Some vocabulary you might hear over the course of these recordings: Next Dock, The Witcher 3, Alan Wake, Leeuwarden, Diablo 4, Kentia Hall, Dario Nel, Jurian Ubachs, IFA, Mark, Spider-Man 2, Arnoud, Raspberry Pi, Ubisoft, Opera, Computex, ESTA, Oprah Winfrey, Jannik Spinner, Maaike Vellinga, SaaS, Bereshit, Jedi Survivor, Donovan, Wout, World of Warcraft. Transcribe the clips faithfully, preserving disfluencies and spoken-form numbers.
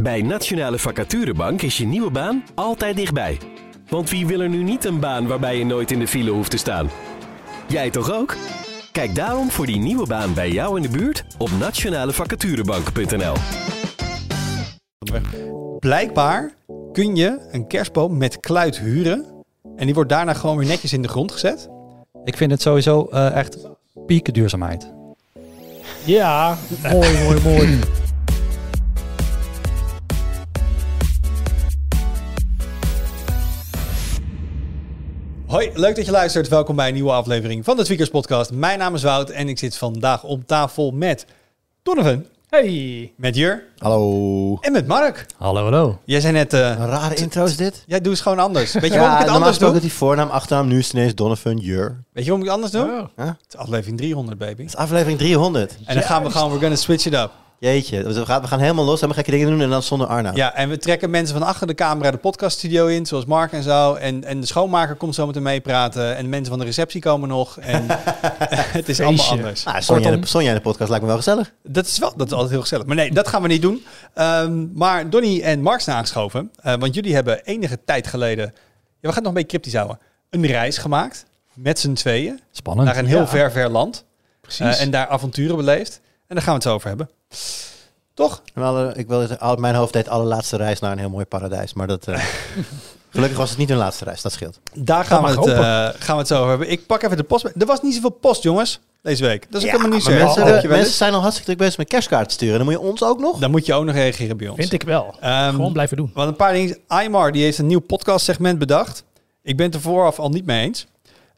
Bij Nationale Vacaturebank is je nieuwe baan altijd dichtbij. Want wie wil er nu niet een baan waarbij je nooit in de file hoeft te staan? Jij toch ook? Kijk daarom voor die nieuwe baan bij jou in de buurt op nationale vacaturebank punt n l. Blijkbaar kun je een kerstboom met kluit huren. En die wordt daarna gewoon weer netjes in de grond gezet. Ik vind het sowieso uh, echt pieken duurzaamheid. Ja, mooi, mooi, mooi. Hoi, leuk dat je luistert. Welkom bij een nieuwe aflevering van de Tweakers Podcast. Mijn naam is Wout en ik zit vandaag om tafel met Donovan. Hey. Met Jur. Hallo. En met Mark. Hallo, hallo. Jij zei net... Uh, een rare intro is dit. Jij doet het gewoon anders. Weet je waarom ja, ik het anders doe? Ja, ook dat die voornaam, achternaam, nu is het ineens Donovan, Jur. Weet je waarom ik het anders doe? Oh. Huh? Het is aflevering driehonderd, baby. Het is aflevering driehonderd. En dan gaan we gewoon, we're gonna switch it up. Jeetje, we gaan, we gaan helemaal los en we gaan gekke dingen doen en dan zonder Arnoud. Ja, en we trekken mensen van achter de camera de podcaststudio in, zoals Mark en zo. En, en de schoonmaker komt zo meteen meepraten. En de mensen van de receptie komen nog. En het is allemaal anders. Ah, Sonja, de, Sonja in de podcast lijkt me wel gezellig. Dat is wel, dat is altijd heel gezellig. Maar nee, dat gaan we niet doen. Um, maar Donnie en Mark zijn aangeschoven. Uh, want jullie hebben enige tijd geleden, ja, we gaan het nog een beetje cryptisch houden, een reis gemaakt met z'n tweeën. Spannend. Naar een heel ja. ver, ver land. Precies. Uh, en daar avonturen beleefd. En daar gaan we het zo over hebben. Toch? Alle, ik wilde, al, mijn hoofd deed alle laatste reis naar een heel mooi paradijs. Maar dat, uh, gelukkig was het niet hun laatste reis. Dat scheelt. Daar gaan, dat we, het, uh, gaan we het zo over hebben. Ik pak even de post. Er was niet zoveel post, jongens. Deze week. Dat is ja, ook helemaal niet zo. Mensen, oh, de, mensen zijn al hartstikke druk bezig met kerstkaarten sturen. Dan moet je ons ook nog? Dan moet je ook nog reageren bij ons. Vind ik wel. Um, Gewoon blijven doen. Want een paar dingen. Aymar die heeft een nieuw podcastsegment bedacht. Ik ben het er vooraf al niet mee eens.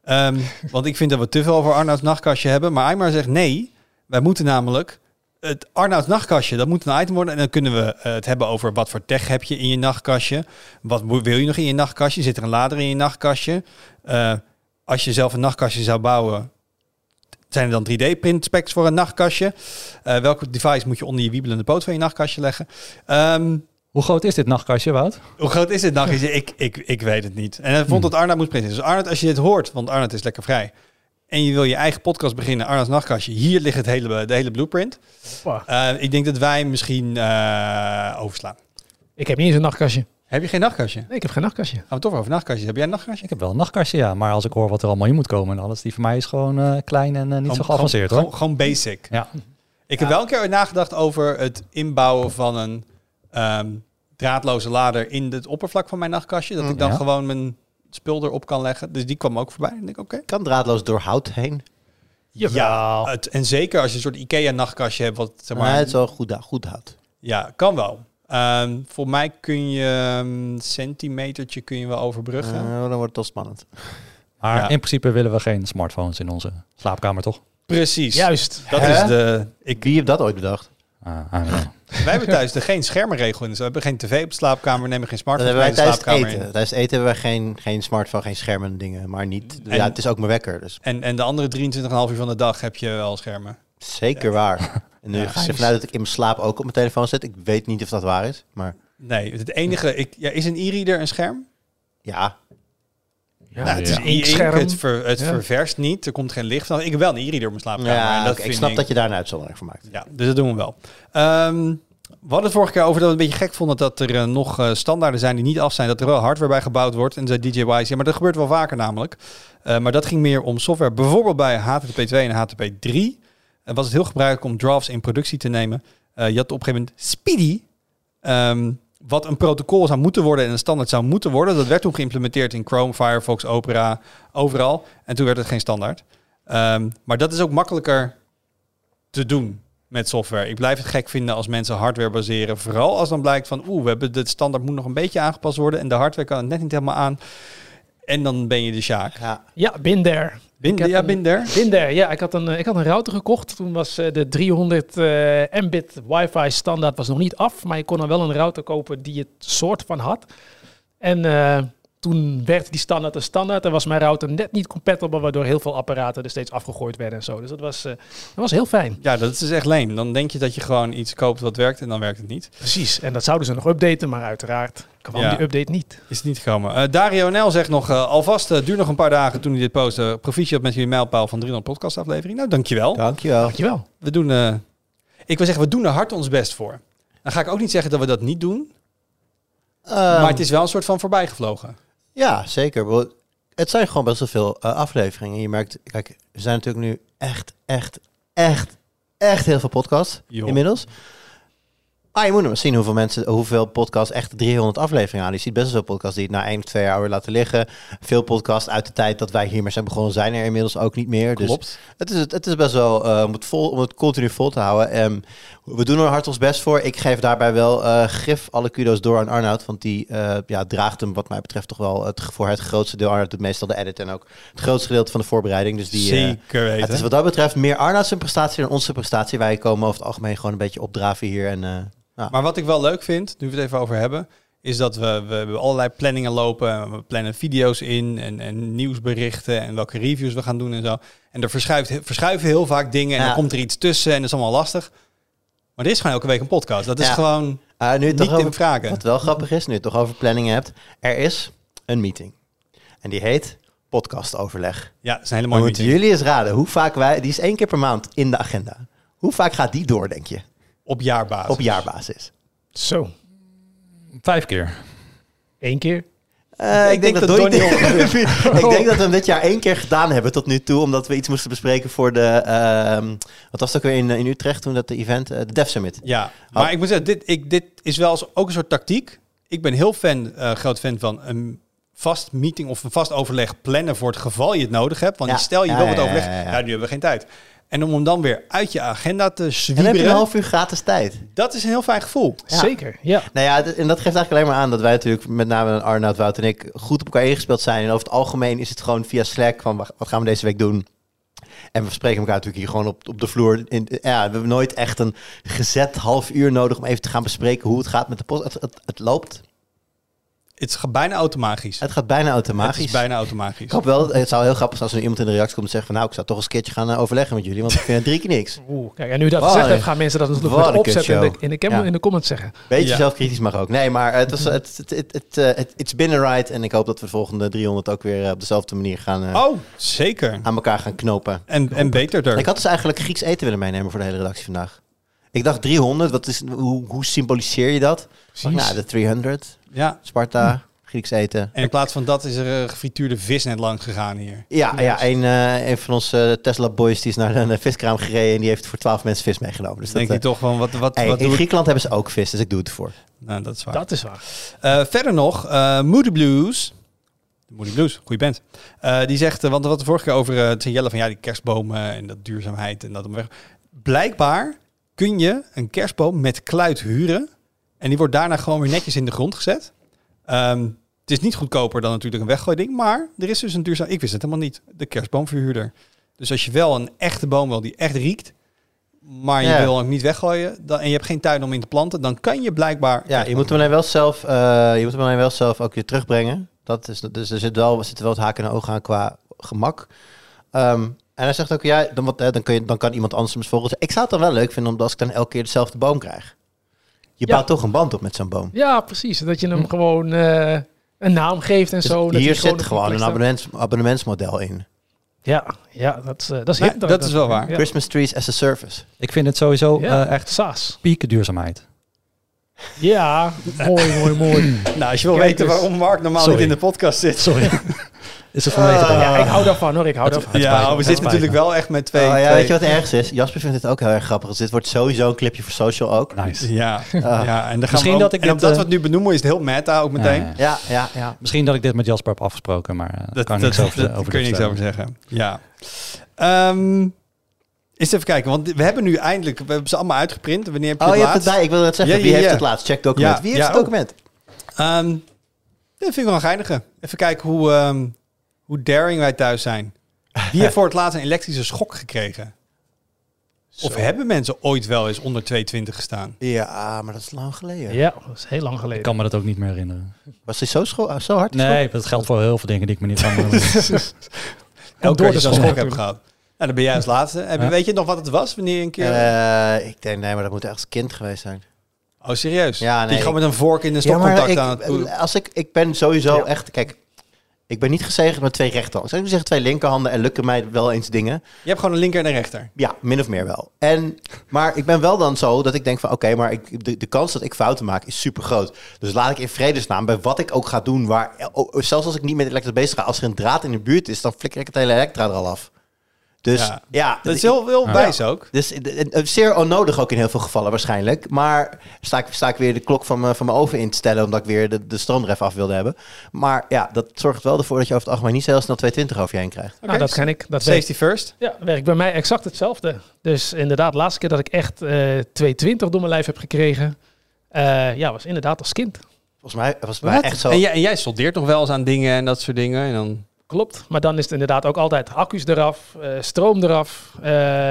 Um, want ik vind dat we te veel over Arnouds nachtkastje hebben. Maar Aymar zegt nee. Wij moeten namelijk... Het Arnouds nachtkastje, dat moet een item worden. En dan kunnen we het hebben over wat voor tech heb je in je nachtkastje. Wat wil je nog in je nachtkastje? Zit er een lader in je nachtkastje? Uh, als je zelf een nachtkastje zou bouwen... zijn er dan drie D print specs voor een nachtkastje? Uh, welke device moet je onder je wiebelende poot van je nachtkastje leggen? Um, Hoe groot is dit nachtkastje, Wout? Hoe groot is dit nachtkastje? ik, ik, ik weet het niet. En hij vond hmm. dat Arnoud moest printen. Dus Arnoud, als je dit hoort, want Arnoud is lekker vrij... en je wil je eigen podcast beginnen, Arnouds nachtkastje... hier ligt het hele, de hele blueprint. Uh, ik denk dat wij misschien uh, overslaan. Ik heb niet eens een nachtkastje. Heb je geen nachtkastje? Nee, ik heb geen nachtkastje. Gaan we toch over nachtkastjes. Heb jij een nachtkastje? Ik heb wel een nachtkastje, ja. Maar als ik hoor wat er allemaal in moet komen en alles... die voor mij is gewoon uh, klein en uh, niet gewoon, zo geavanceerd, gewoon, hoor. Gewoon, gewoon basic. Ja. Ik heb ja. wel een keer nagedacht over het inbouwen van een... Um, draadloze lader in het oppervlak van mijn nachtkastje. Dat mm, ik dan ja. gewoon mijn... spul erop kan leggen. Dus die kwam ook voorbij. En ik, okay. Kan draadloos door hout heen? Jawel. Ja, het, en zeker als je een soort IKEA-nachtkastje hebt. Wat, zeg maar, nee, het is wel goed, goed hout. Ja, kan wel. Um, voor mij kun je een um, centimetertje kun je wel overbruggen. Uh, dan wordt het toch spannend. Maar ja. in principe willen we geen smartphones in onze slaapkamer, toch? Precies. Juist. Dat Hè? is de. Ik... Wie heeft dat ooit bedacht? Uh, uh, yeah. Wij hebben thuis de geen schermenregel in. Dus we hebben geen tv op de slaapkamer, we nemen geen smartphone in de slaapkamer eten. in. Tijdens het eten hebben we geen, geen smartphone, geen schermen dingen, maar niet. En, ja, het is ook mijn wekker. Dus. En, en de andere drieëntwintig komma vijf uur van de dag heb je wel schermen. Zeker ja. waar. En nu ja, ga je vanuit dat ik in mijn slaap ook op mijn telefoon zit. Ik weet niet of dat waar is, maar... Nee, het enige... Ik, ja, is een e-reader een scherm? Ja. Ja, nou, het is ja. inkscherm. Het, ver, het ja. ververst niet. Er komt geen licht vanaf. Ik heb wel een e-reader op mijn slaapkamer. Ja, en dat okay, ik snap ik... dat je daar een uitzondering voor maakt. Ja, dus dat doen we wel. Um, we hadden het vorige keer over dat we een beetje gek vonden... dat er uh, nog uh, standaarden zijn die niet af zijn. Dat er wel hardware bij gebouwd wordt. En zei D J Wise, ja, maar dat gebeurt wel vaker namelijk. Uh, maar dat ging meer om software. Bijvoorbeeld bij H T T P twee en H T T P drie. Uh, was het heel gebruikelijk om drafts in productie te nemen. Uh, je had op een gegeven moment Speedy... Um, wat een protocol zou moeten worden en een standaard zou moeten worden. Dat werd toen geïmplementeerd in Chrome, Firefox, Opera, overal. En toen werd het geen standaard. Um, maar dat is ook makkelijker te doen met software. Ik blijf het gek vinden als mensen hardware baseren. Vooral als dan blijkt van, oeh, we hebben de standaard moet nog een beetje aangepast worden. En de hardware kan het net niet helemaal aan. En dan ben je de Sjaak. Ja, ja been there. Bin, ja, een, Binder. Binder, ja. Ik had, een, ik had een router gekocht. Toen was uh, de driehonderd uh, Mbit wifi standaard was nog niet af. Maar je kon dan wel een router kopen die het soort van had. En uh, toen werd die standaard een standaard. En was mijn router net niet compatible. Waardoor heel veel apparaten er steeds afgegooid werden en zo. Dus dat was, uh, dat was heel fijn. Ja, dat is echt leem. Dan denk je dat je gewoon iets koopt wat werkt. En dan werkt het niet. Precies. En dat zouden ze nog updaten. Maar uiteraard... kwam ja. die update niet. Is niet gekomen. Uh, Dario Nel zegt nog, uh, alvast, uh, duur nog een paar dagen toen hij dit postte. Proficiat met jullie mijlpaal van driehonderd podcastaflevering. Nou, dankjewel. Dankjewel. dankjewel. We doen, uh, ik wil zeggen, we doen er hard ons best voor. Dan ga ik ook niet zeggen dat we dat niet doen. Um, maar het is wel een soort van voorbijgevlogen. Ja, zeker. Het zijn gewoon best wel veel uh, afleveringen. Je merkt, kijk, er zijn natuurlijk nu echt, echt, echt, echt heel veel podcasts jo. inmiddels. Ah, je moet nog maar zien hoeveel mensen, hoeveel podcasts echt driehonderd afleveringen aan. Je ziet best wel veel podcasts die het na één of twee jaar weer laten liggen. Veel podcasts uit de tijd dat wij hier maar zijn begonnen zijn er inmiddels ook niet meer. Klopt. Dus het is, het is best wel uh, om, het vol, om het continu vol te houden. Um, we doen er hard ons best voor. Ik geef daarbij wel uh, gif alle kudo's door aan Arnoud. Want die uh, ja, draagt hem wat mij betreft toch wel het, voor het grootste deel. Arnoud doet meestal de edit en ook het grootste gedeelte van de voorbereiding. Dus die, uh, zeker weten. Het is wat dat betreft meer Arnoud's prestatie dan onze prestatie. Wij komen over het algemeen gewoon een beetje opdraven hier en... Uh, Ja. Maar wat ik wel leuk vind, nu we het even over hebben, is dat we, we hebben allerlei planningen lopen. We plannen video's in en, en nieuwsberichten en welke reviews we gaan doen en zo. En er verschuiven heel vaak dingen en ja. dan komt er iets tussen en dat is allemaal lastig. Maar dit is gewoon elke week een podcast. Dat is ja. gewoon uh, nu niet toch over, in vragen. Wat wel grappig is, nu je het toch over planningen hebt. Er is een meeting en die heet podcastoverleg. Ja, dat is een hele mooie meeting. Moeten jullie eens raden hoe vaak wij... Die is één keer per maand in de agenda. Hoe vaak gaat die door, denk je? Op jaarbasis. Op jaarbasis. Zo. Vijf keer. Eén keer? Uh, ik, ik denk, denk dat, dat Donnie... ik denk dat we hem dit jaar één keer gedaan hebben tot nu toe. Omdat we iets moesten bespreken voor de... Uh, wat was dat weer in, in Utrecht toen dat de event... Uh, de Dev Summit. Ja, maar oh. ik moet zeggen, dit, ik, dit is wel als, ook een soort tactiek. Ik ben heel fan, uh, groot fan van een vast meeting of een vast overleg plannen voor het geval je het nodig hebt. Want ja. stel je ja, wil het ja, overleg, ja, ja, ja. ja, nu hebben we geen tijd. En om hem dan weer uit je agenda te zwieberen. En dan heb je een half uur gratis tijd. Dat is een heel fijn gevoel. Ja. Zeker, ja. Nou ja, en dat geeft eigenlijk alleen maar aan dat wij natuurlijk, met name Arnoud, Wout en ik, goed op elkaar ingespeeld zijn. En over het algemeen is het gewoon via Slack van, wat gaan we deze week doen? En we spreken elkaar natuurlijk hier gewoon op, op de vloer. In, ja, we hebben nooit echt een gezet half uur nodig om even te gaan bespreken hoe het gaat met de post. Het, het, het loopt. Het gaat bijna automatisch. Het gaat bijna automatisch. Het is bijna automatisch. Ik hoop wel, het zou heel grappig zijn als er iemand in de reactie komt en zegt van nou, ik zou toch eens een keertje gaan uh, overleggen met jullie, want ik vind het drie keer niks. Oeh, kijk, en nu dat wow, gezegd hebt, gaan mensen dat natuurlijk met opzetten in de, in, de cam, ja. in de comments zeggen. Beetje ja. zelfkritisch mag ook. Nee, maar het was, het, het, het, het, uh, het, it's been a ride en ik hoop dat we de volgende driehonderd ook weer uh, op dezelfde manier gaan uh, oh, zeker. aan elkaar gaan knopen. En, en beterder. Ik had dus eigenlijk Grieks eten willen meenemen voor de hele redactie vandaag. Ik dacht driehonderd, wat is, hoe, hoe symboliseer je dat? Precies. Nou, de driehonderd. Ja. Sparta, Grieks eten. En in plaats van dat is er uh, gefrituurde vis net langs gegaan hier. Ja, ja een, uh, een van onze Tesla boys die is naar een viskraam gereden en die heeft voor twaalf mensen vis meegenomen. Dus denk dat, je uh, toch van wat, wat, hey, wat in Griekenland hebben ze ook vis, dus ik doe het voor. Nou, dat is waar. Dat is waar. Uh, verder nog, uh, Moody Blues. Moody Blues, goeie band. Uh, die zegt, uh, want wat de vorige keer over uh, het zijn jellen van ja, die kerstbomen en dat duurzaamheid en dat omweg. Blijkbaar kun je een kerstboom met kluit huren. En die wordt daarna gewoon weer netjes in de grond gezet. Um, het is niet goedkoper dan natuurlijk een weggooiding. Maar er is dus een duurzaam... Ik wist het helemaal niet. De kerstboomverhuurder. Dus als je wel een echte boom wil die echt riekt... maar je ja. wil hem niet weggooien... Dan, en je hebt geen tuin om in te planten... dan kan je blijkbaar... Ja, je moet hem alleen wel zelf, uh, je moet hem alleen wel zelf ook weer terugbrengen. Dat is, dus er zit wel, zitten wel het haken en ogen aan qua gemak. Um, en hij zegt ook... ja, dan, wat, dan, kun je, dan kan iemand anders hem eens volgen. Ik zou het dan wel leuk vinden... omdat ik dan elke keer dezelfde boom krijg. Je ja. bouwt toch een band op met zo'n boom. Ja, precies. Dat je hem hm. gewoon uh, een naam geeft en dus zo. Hier dat zit gewoon, gewoon een abonnements, abonnementsmodel in. Ja, ja dat is uh, dat is, nee, hip, dat dat is wel waar. Ja. Christmas trees as a service. Ik vind het sowieso ja. uh, echt SaaS. Pieken duurzaamheid. Ja, mooi, mooi, mooi. Nou, als je wil Kijk weten dus. waarom Mark normaal Sorry. niet in de podcast zit. Sorry. Is er van uh, ja, ik hou daarvan hoor, ik hou daarvan. Ja, ja, we zitten natuurlijk wel echt met twee, oh, ja, twee... Weet je wat ergens is? Jasper vindt het ook heel erg grappig. Dus dit wordt sowieso een clipje voor social ook. Nice. Ja, uh. ja en, dan gaan we ook, dat ik en op dat uh, wat nu benoemen is het heel meta ook meteen. Ja, ja, ja, ja. Misschien dat ik dit met Jasper heb afgesproken, maar uh, dat kan ik niks over zeggen. Daar kun je niks over zeggen, ja. Um, Eens even kijken, want we hebben nu eindelijk... We hebben ze allemaal uitgeprint. Wanneer heb je oh, het laatst? Ja, ik wil dat zeggen. Ja, ja, Wie ja. heeft het laatst? Check document. Ja, Wie heeft ja, het document? Oh. Um, dat vind ik wel een geinige. Even kijken hoe, um, hoe daring wij thuis zijn. Wie heeft voor het laatst een elektrische schok gekregen? Zo. Of hebben mensen ooit wel eens onder tweehonderdtwintig gestaan? Ja, maar dat is lang geleden. Ja, dat is heel lang geleden. Ik kan me dat ook niet meer herinneren. Was die zo, scho- zo hard? Nee, dat geldt voor heel veel dingen die ik me niet kan herinneren. Elke keer dat je zo'n schok hebt gehad. Nou, dan ben jij als laatste. Heb je, ja. Weet je nog wat het was? Wanneer je een keer... Uh, ik denk, nee, maar dat moet echt als kind geweest zijn. Oh, serieus? Ja, nee, die gewoon met een vork in de stopcontact ja, aan het... Ik, als ik, ik ben sowieso ja. echt... Kijk, Ik ben niet gezegend met twee rechterhanden. Zou ik zeggen twee linkerhanden en lukken mij wel eens dingen. Je hebt gewoon een linker en een rechter. Ja, min of meer wel. En, maar ik ben wel dan zo dat ik denk van oké, okay, maar ik, de, de kans dat ik fouten maak is super groot. Dus laat ik in vredesnaam bij wat ik ook ga doen. Waar, oh, zelfs als ik niet met elektra bezig ga, als er een draad in de buurt is, dan flikker ik het hele elektra er al af. Dus ja, ja dat is heel, heel wijs ja. ook. Dus zeer onnodig ook in heel veel gevallen waarschijnlijk. Maar sta ik, sta ik weer de klok van mijn, van mijn oven in te stellen, omdat ik weer de, de stroom er even af wilde hebben. Maar ja, dat zorgt wel ervoor dat je over het algemeen niet zo heel snel tweehonderdtwintig over je heen krijgt. Okay. Nou, dat ken ik. Dat Safety weet. First. Ja, werkt bij mij exact hetzelfde. Dus inderdaad, de laatste keer dat ik echt uh, tweehonderdtwintig door mijn lijf heb gekregen, uh, ja, was inderdaad als kind. Volgens mij was het echt zo. En jij, en jij soldeert nog wel eens aan dingen en dat soort dingen. En dan... Klopt, maar dan is het inderdaad ook altijd accu's eraf, uh, stroom eraf, uh,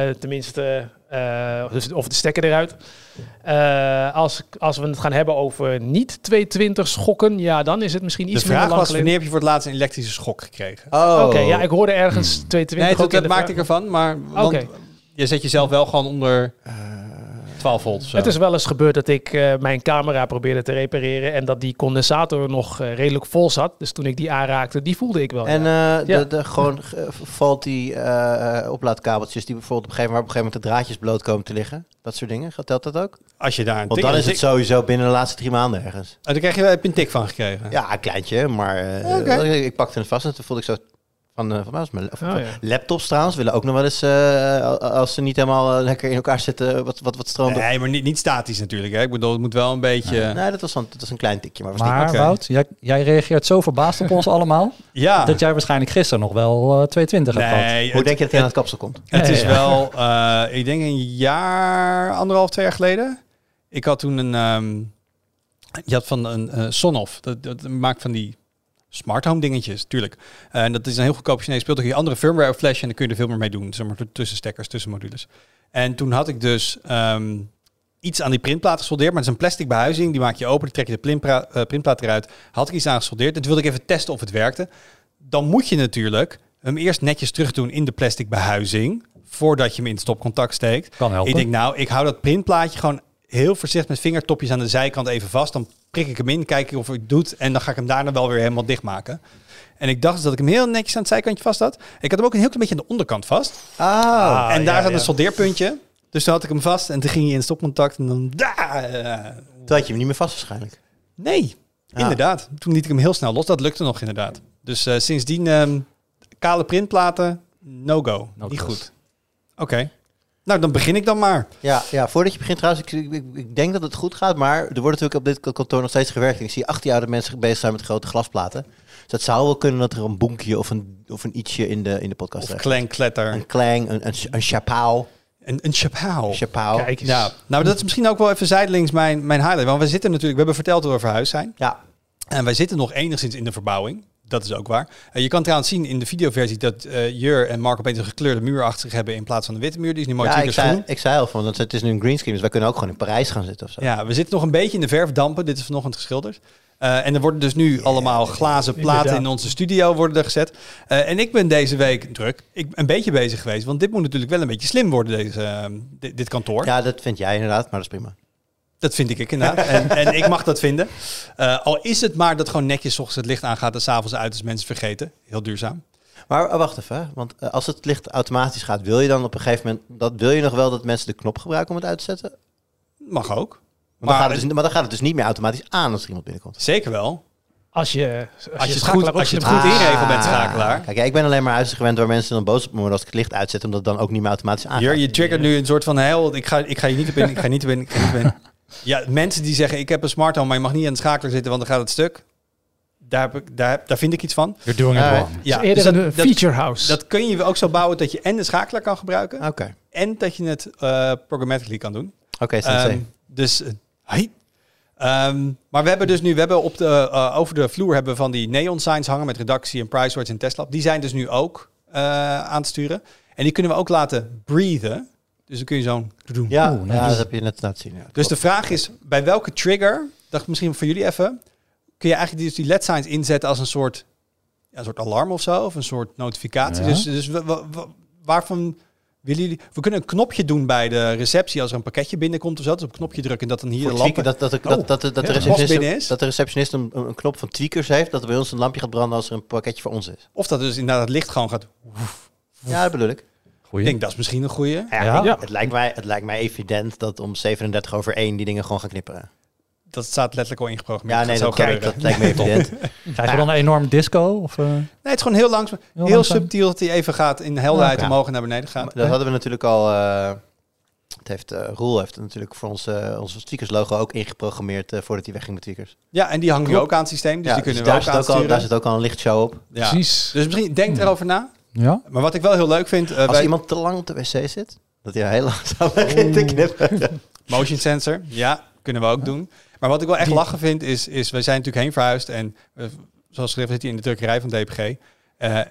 tenminste, uh, of de stekker eruit. Uh, als, als we het gaan hebben over niet tweehonderdtwintig schokken, ja, dan is het misschien iets minder lang geleden. De vraag was, wanneer heb je voor het laatst een elektrische schok gekregen? Oh. Oké, okay, ja, ik hoorde ergens hmm. tweehonderdtwintig. Nee, dat maakte ik ervan, maar want okay. je zet jezelf wel gewoon onder... Uh, twaalf volt. Zo. Het is wel eens gebeurd dat ik uh, mijn camera probeerde te repareren en dat die condensator nog uh, redelijk vol zat. Dus toen ik die aanraakte, die voelde ik wel. En uh, ja. de, de, gewoon uh, valt die uh, oplaadkabeltjes die bijvoorbeeld op een gegeven moment, op een gegeven moment de draadjes bloot komen te liggen. Dat soort dingen. Telt dat ook? Als je daar een Want dan tik, is het sowieso binnen de laatste drie maanden ergens. Oh, dan krijg je, heb je een tik van gekregen? Ja, een kleintje. Maar uh, okay. ik pakte het vast en toen voelde ik zo... Van, van, van, van, van, oh, ja. Laptops trouwens willen ook nog wel eens, uh, als ze niet helemaal uh, lekker in elkaar zitten, wat, wat, wat stroomt. Nee, maar niet, niet statisch natuurlijk. Hè? Ik bedoel, het moet wel een beetje... Nee, nee dat, was een, dat was een klein tikje. Maar, was maar niet okay. Wout, jij, jij reageert zo verbaasd op ons allemaal, ja. dat jij waarschijnlijk gisteren nog wel uh, tweehonderdtwintig nee, hebt gehad. Hoe het, denk je dat hij aan het kapsel komt? Het, het is ja. wel, uh, ik denk een jaar, anderhalf, twee jaar geleden. Ik had toen een... Um, je had van een uh, Sonoff, dat, dat maakt van die... Smart home dingetjes, tuurlijk. En dat is een heel goedkoop Chinees speeltuig. Je andere firmware flash en dan kun je er veel meer mee doen. Zeg maar tussen stekkers, tussen modules. En toen had ik dus um, iets aan die printplaat gesoldeerd. Maar het is een plastic behuizing. Die maak je open, die trek je de printpra- uh, printplaat eruit. Had ik iets aan gesoldeerd. Dat wilde ik even testen of het werkte. Dan moet je natuurlijk hem eerst netjes terug doen in de plastic behuizing. Voordat je hem in het stopcontact steekt. Kan helpen. Ik denk nou, ik hou dat printplaatje gewoon heel voorzichtig met vingertopjes aan de zijkant even vast. Dan prik ik hem in, kijk ik of het doet en dan ga ik hem daarna wel weer helemaal dichtmaken. En ik dacht dus dat ik hem heel netjes aan het zijkantje vast had. Ik had hem ook een heel klein beetje aan de onderkant vast. Ah, ah en daar ja, zat ja. een soldeerpuntje. Dus toen had ik hem vast en toen ging hij in stopcontact en dan... Da, uh, toen had je hem niet meer vast waarschijnlijk. Nee, ah. inderdaad. Toen liet ik hem heel snel los. Dat lukte nog inderdaad. Dus uh, sindsdien um, kale printplaten, no-go. No niet goed. Oké. Okay. Nou, dan begin ik dan maar. Ja, ja voordat je begint trouwens, ik, ik, ik denk dat het goed gaat, maar er wordt natuurlijk op dit kantoor nog steeds gewerkt. En ik zie achttien oude mensen bezig zijn met grote glasplaten. Dus dat zou wel kunnen dat er een bonkje of een, of een ietsje in de, in de podcast is. Een klankletter. Een klank, een, een, een chapaal. Een, een chapaal. Chapaal. Kijk eens. Nou, nou, dat is misschien ook wel even zijdelings mijn, mijn highlight. Want we zitten natuurlijk, we hebben verteld dat we verhuisd zijn. Ja. En wij zitten nog enigszins in de verbouwing. Dat is ook waar. Uh, je kan trouwens zien in de videoversie dat uh, Jur en Mark opeens een gekleurde muur achter zich hebben in plaats van de witte muur. Die is nu mooi. Ja, ik zei, ik zei al van, want het is nu een greenscreen, dus wij kunnen ook gewoon in Parijs gaan zitten of zo. Ja, we zitten nog een beetje in de verfdampen. Dit is vanochtend geschilderd. Uh, en er worden dus nu yeah, allemaal glazen platen inderdaad. In onze studio worden er gezet. Uh, en ik ben deze week druk. Ik ben een beetje bezig geweest, want dit moet natuurlijk wel een beetje slim worden, deze, uh, dit, dit kantoor. Ja, dat vind jij inderdaad, maar dat is prima. Dat vind ik inderdaad. En, en ik mag dat vinden. Uh, al is het maar dat gewoon netjes 's ochtends het licht aangaat en 's avonds uit als mensen vergeten. Heel duurzaam. Maar wacht even, want uh, als het licht automatisch gaat, wil je dan op een gegeven moment... Dat, wil je nog wel dat mensen de knop gebruiken om het uit te zetten? Mag ook. Maar, maar, dan, gaat dus, maar dan gaat het dus niet meer automatisch aan als er iemand binnenkomt. Zeker wel. Als je, als als je, het, goed, als je het goed inregelt bent, schakelaar. Kijk, ja, ik ben alleen maar huizen gewend waar mensen dan boos op me worden als ik het licht uitzet, omdat het dan ook niet meer automatisch aangaat. Je, je triggert nu een soort van, heel, ik, ga, ik ga je niet op in, ik ga niet op in, ik ga niet op in. Ja, mensen die zeggen, ik heb een smart home, maar je mag niet aan de schakelaar zitten, want dan gaat het stuk. Daar, heb ik, daar, daar vind ik iets van. You're doing it wrong. Ja, dus eerder dus een feature house. Dat, dat kun je ook zo bouwen dat je en de schakelaar kan gebruiken. Okay. En dat je het uh, programmatically kan doen. Oké, okay, um, dus, uh, hi. Um, maar we hebben dus nu, we hebben op de, uh, over de vloer hebben we van die neon signs hangen met redactie en PriceWatch en Tesla. Die zijn dus nu ook uh, aan te sturen. En die kunnen we ook laten breathen. Dus dan kun je zo'n... doen. Ja, Oeh, nou, ja dus... dat heb je net laten zien. Ja, dus de vraag is, bij welke trigger, dacht misschien voor jullie even, kun je eigenlijk die, die L E D signs inzetten als een soort, ja, een soort alarm of zo, of een soort notificatie. Ja. Dus, dus w- w- w- waarvan Willen jullie, we kunnen een knopje doen bij de receptie als er een pakketje binnenkomt of zo. Dus op een knopje drukken en dat dan hier de lampen... Dat, dat, dat, oh, dat, dat, dat, ja, de dat de receptionist een, een knop van Tweakers heeft, dat er bij ons een lampje gaat branden als er een pakketje voor ons is. Of dat dus inderdaad het licht gewoon gaat... Woef, woef. Ja, dat bedoel ik. Goeie. Ik denk dat is misschien een goeie. Ja, ja. Ja. Het, lijkt mij, het lijkt mij evident dat om zevenendertig over één die dingen gewoon gaan knipperen. Dat staat letterlijk al ingeprogrammeerd. Ja, nee, dat, kijk, dat lijkt me evident. Zijn er dan een enorm disco? Of, uh... Nee, het is gewoon heel langzaam. Heel, heel langzaam. Subtiel dat hij even gaat in helderheid ja, omhoog en naar beneden gaat. Maar dat hadden we natuurlijk al... Uh, het heeft, uh, Roel heeft natuurlijk voor ons, uh, ons Tweakers logo ook ingeprogrammeerd uh, voordat hij wegging met Tweakers. Ja, en die hangen we ook aan het systeem. Dus ja, die kunnen dus we daar ook aansturen. Ook al, daar zit ook al een lichtshow op. Ja. Precies. Dus misschien denk erover na. Ja. Maar wat ik wel heel leuk vind... Uh, Als bij... iemand te lang op de wc zit, dat hij heel langzaam begint te knippen. Motion sensor, ja, kunnen we ook doen. Maar wat ik wel echt lachen vind, is, is wij zijn natuurlijk heen verhuisd. En uh, zoals geschreven zit hij in de drukkerij van D P G. Uh,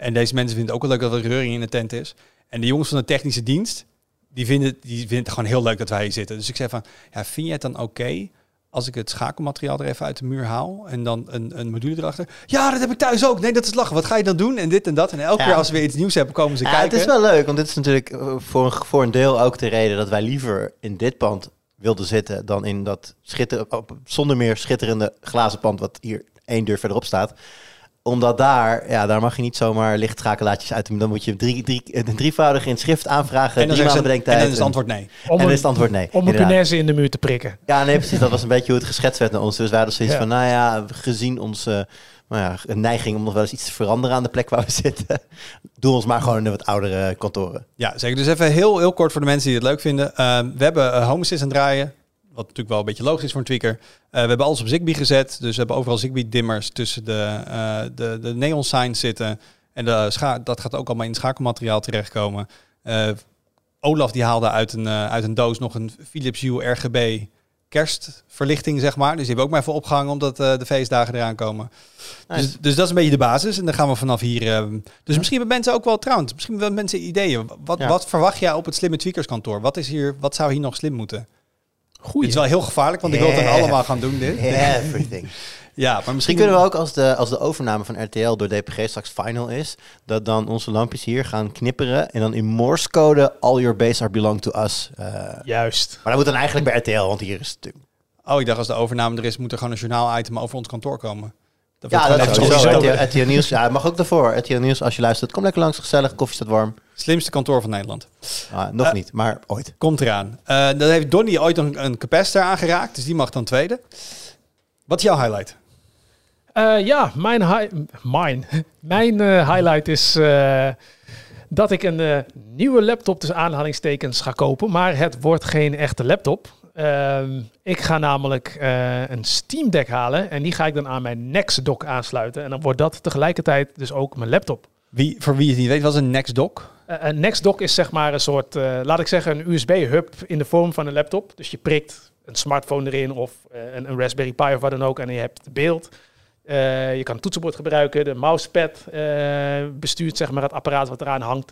en deze mensen vinden het ook wel leuk dat er reuring in de tent is. En de jongens van de technische dienst, die vinden, die vinden het gewoon heel leuk dat wij hier zitten. Dus ik zeg van, ja, vind jij het dan oké okay als ik het schakelmateriaal er even uit de muur haal en dan een, een module erachter? Ja, dat heb ik thuis ook. Nee, dat is lachen. Wat ga je dan doen? En dit en dat. En elke ja. keer als we weer iets nieuws hebben, komen ze ja, kijken. Het is wel leuk, want dit is natuurlijk voor een, voor een deel ook de reden dat wij liever in dit pand... wilde zitten dan in dat schitter, zonder meer schitterende glazen pand wat hier één deur verderop staat. Omdat daar, ja, daar mag je niet zomaar lichtschakelaatjes uit. Dan moet je drie, drie, een drievoudige in schrift aanvragen. En dan, het, en dan is het antwoord nee. Om en een, is het antwoord nee. Om een punaise in de muur te prikken. Ja, nee, precies. Dat was een beetje hoe het geschetst werd naar ons. Dus wij hadden zoiets ja. van, nou ja, gezien onze uh, nou ja, neiging om nog wel eens iets te veranderen aan de plek waar we zitten. Doe ons maar gewoon in de wat oudere kantoren. Ja, zeker. Dus even heel, heel kort voor de mensen die het leuk vinden. Uh, we hebben uh, Home Assist aan het draaien. Wat natuurlijk wel een beetje logisch is voor een tweaker. Uh, we hebben alles op Zigbee gezet. Dus we hebben overal Zigbee-dimmers tussen de, uh, de, de neon signs zitten. En de scha- dat gaat ook allemaal in schakelmateriaal terechtkomen. Uh, Olaf die haalde uit een, uh, uit een doos nog een Philips Hue R G B kerstverlichting, zeg maar. Dus die hebben ook maar even opgehangen, omdat uh, de feestdagen eraan komen. Nice. Dus, dus dat is een beetje de basis. En dan gaan we vanaf hier... Uh, dus ja. misschien hebben mensen ook wel trouwens. Misschien hebben mensen ideeën. Wat, ja. wat verwacht jij op het slimme tweakerskantoor? Wat is hier? Wat zou hier nog slim moeten? Goeie. Het is wel heel gevaarlijk, want yeah. ik wil het dan allemaal gaan doen, dit. Everything. Ja, maar misschien kunnen we ook, als de, als de overname van R T L door D P G straks final is, dat dan onze lampjes hier gaan knipperen en dan in Morse-code all your base are belong to us. Uh, Juist. Maar dat moet dan eigenlijk bij R T L, want hier is het... Oh, ik dacht als de overname er is, moet er gewoon een journaal-item over ons kantoor komen. Dat ja, dat is sowieso. R T L Nieuws, ja, mag ook daarvoor. R T L Nieuws, als je luistert, kom lekker langs, gezellig, koffie staat warm. Slimste kantoor van Nederland. Ah, nog uh, niet, maar ooit. Komt eraan. Uh, dat heeft Donnie ooit een, een capacitor aangeraakt, dus die mag dan tweede. Wat is jouw highlight? Uh, ja, mijn, hi- mijn. mijn uh, highlight is uh, dat ik een uh, nieuwe laptop tussen aanhalingstekens ga kopen, maar het wordt geen echte laptop. Uh, ik ga namelijk uh, een Steam Deck halen en die ga ik dan aan mijn Next Dock aansluiten. En dan wordt dat tegelijkertijd dus ook mijn laptop. Wie, voor wie het niet weet, wat is een Next Dock? Uh, een Next Dock is zeg maar een soort, uh, laat ik zeggen, een U S B-hub in de vorm van een laptop. Dus je prikt een smartphone erin of uh, een, een Raspberry Pi of wat dan ook en je hebt beeld. Uh, je kan het toetsenbord gebruiken, de mousepad uh, bestuurt zeg maar het apparaat wat eraan hangt.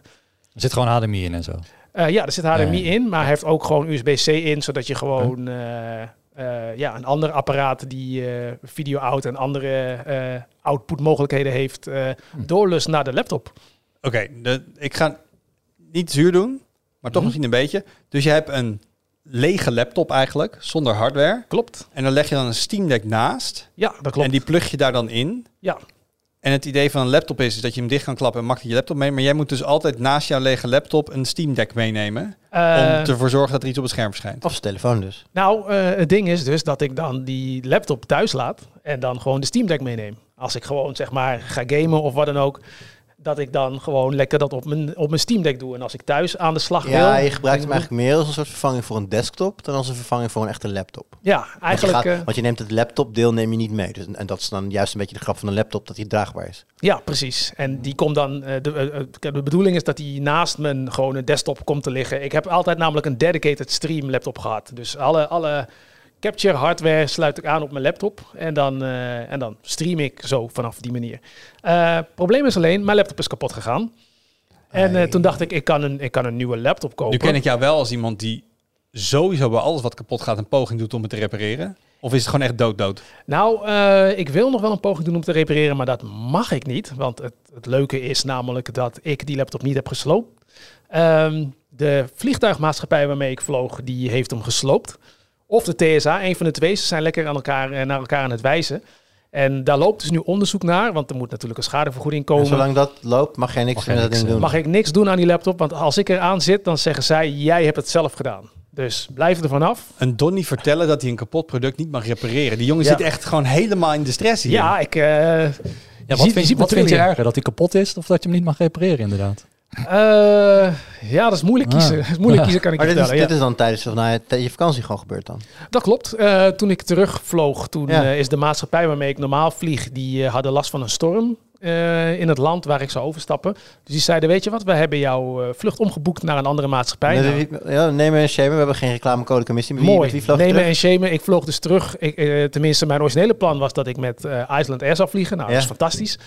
Er zit gewoon H D M I in en zo. Uh, ja, er zit H D M I uh, in, maar hij heeft ook gewoon U S B C in, zodat je gewoon uh, uh, ja, een ander apparaat die uh, video-out en andere uh, output-mogelijkheden heeft, uh, hmm. doorlust naar de laptop. Oké, okay, ik ga niet zuur doen, maar hmm. toch misschien een beetje. Dus je hebt een lege laptop eigenlijk, zonder hardware. Klopt. En dan leg je dan een Steam Deck naast. Ja, dat klopt. En die plug je daar dan in. Ja. En het idee van een laptop is, is dat je hem dicht kan klappen en makkelijk je laptop mee. Maar jij moet dus altijd naast jouw lege laptop een Steam Deck meenemen. Uh, om ervoor te zorgen dat er iets op het scherm verschijnt. Of telefoon dus. Nou, uh, het ding is dus dat ik dan die laptop thuis laat en dan gewoon de Steam Deck meeneem. Als ik gewoon zeg maar ga gamen of wat dan ook, dat ik dan gewoon lekker dat op mijn, op mijn Steam Deck doe. En als ik thuis aan de slag ja, wil... Ja, je gebruikt hem eigenlijk meer als een soort vervanging voor een desktop dan als een vervanging voor een echte laptop. Ja, eigenlijk... Want je, gaat, want je neemt het laptopdeel neem je niet mee. Dus, en dat is dan juist een beetje de grap van een laptop, dat die draagbaar is. Ja, precies. En die komt dan... Uh, de, uh, de bedoeling is dat die naast mijn gewone desktop komt te liggen. Ik heb altijd namelijk een dedicated stream laptop gehad. Dus alle... alle Capture hardware sluit ik aan op mijn laptop en dan, uh, en dan stream ik zo vanaf die manier. Uh, probleem is alleen, mijn laptop is kapot gegaan. En uh, toen dacht ik, ik kan, een, ik kan een nieuwe laptop kopen. Nu ken ik jou wel als iemand die sowieso bij alles wat kapot gaat een poging doet om het te repareren. Of is het gewoon echt dood-dood? Nou, uh, ik wil nog wel een poging doen om te repareren, maar dat mag ik niet. Want het, het leuke is namelijk dat ik die laptop niet heb gesloopt. Um, de vliegtuigmaatschappij waarmee ik vloog, die heeft hem gesloopt. Of de T S A, een van de twee. Ze zijn lekker aan elkaar, naar elkaar aan het wijzen. En daar loopt dus nu onderzoek naar, want er moet natuurlijk een schadevergoeding komen. En zolang dat loopt, mag jij niks, mag niks, niks doen. Mag ik niks doen aan die laptop, want als ik eraan zit, dan zeggen zij, jij hebt het zelf gedaan. Dus blijf er vanaf. Een Donnie vertellen dat hij een kapot product niet mag repareren. Die jongen ja. zit echt gewoon helemaal in de stress hier. Ja, ik... Uh, ja, wat ziet, vind, je, wat vind je erger? Dat hij kapot is of dat je hem niet mag repareren inderdaad? Uh, ja, dat is moeilijk kiezen. Ah. Dat is moeilijk kiezen, kan ik maar je dit vertellen. Is, ja. Dit is dan tijdens of na je, je vakantie gewoon gebeurd dan? Dat klopt. Uh, toen ik terugvloog, toen ja. uh, is de maatschappij waarmee ik normaal vlieg, die uh, hadden last van een storm uh, in het land waar ik zou overstappen. Dus die zeiden, weet je wat, we hebben jouw uh, vlucht omgeboekt naar een andere maatschappij. Nee, nou, ja, nemen en shamen, we hebben geen reclamecode commissie. Wie, mooi, wie nemen terug? En shamen. Ik vloog dus terug. Ik, uh, tenminste, mijn originele plan was dat ik met uh, Iceland Air zou vliegen. Nou, ja. dat is fantastisch.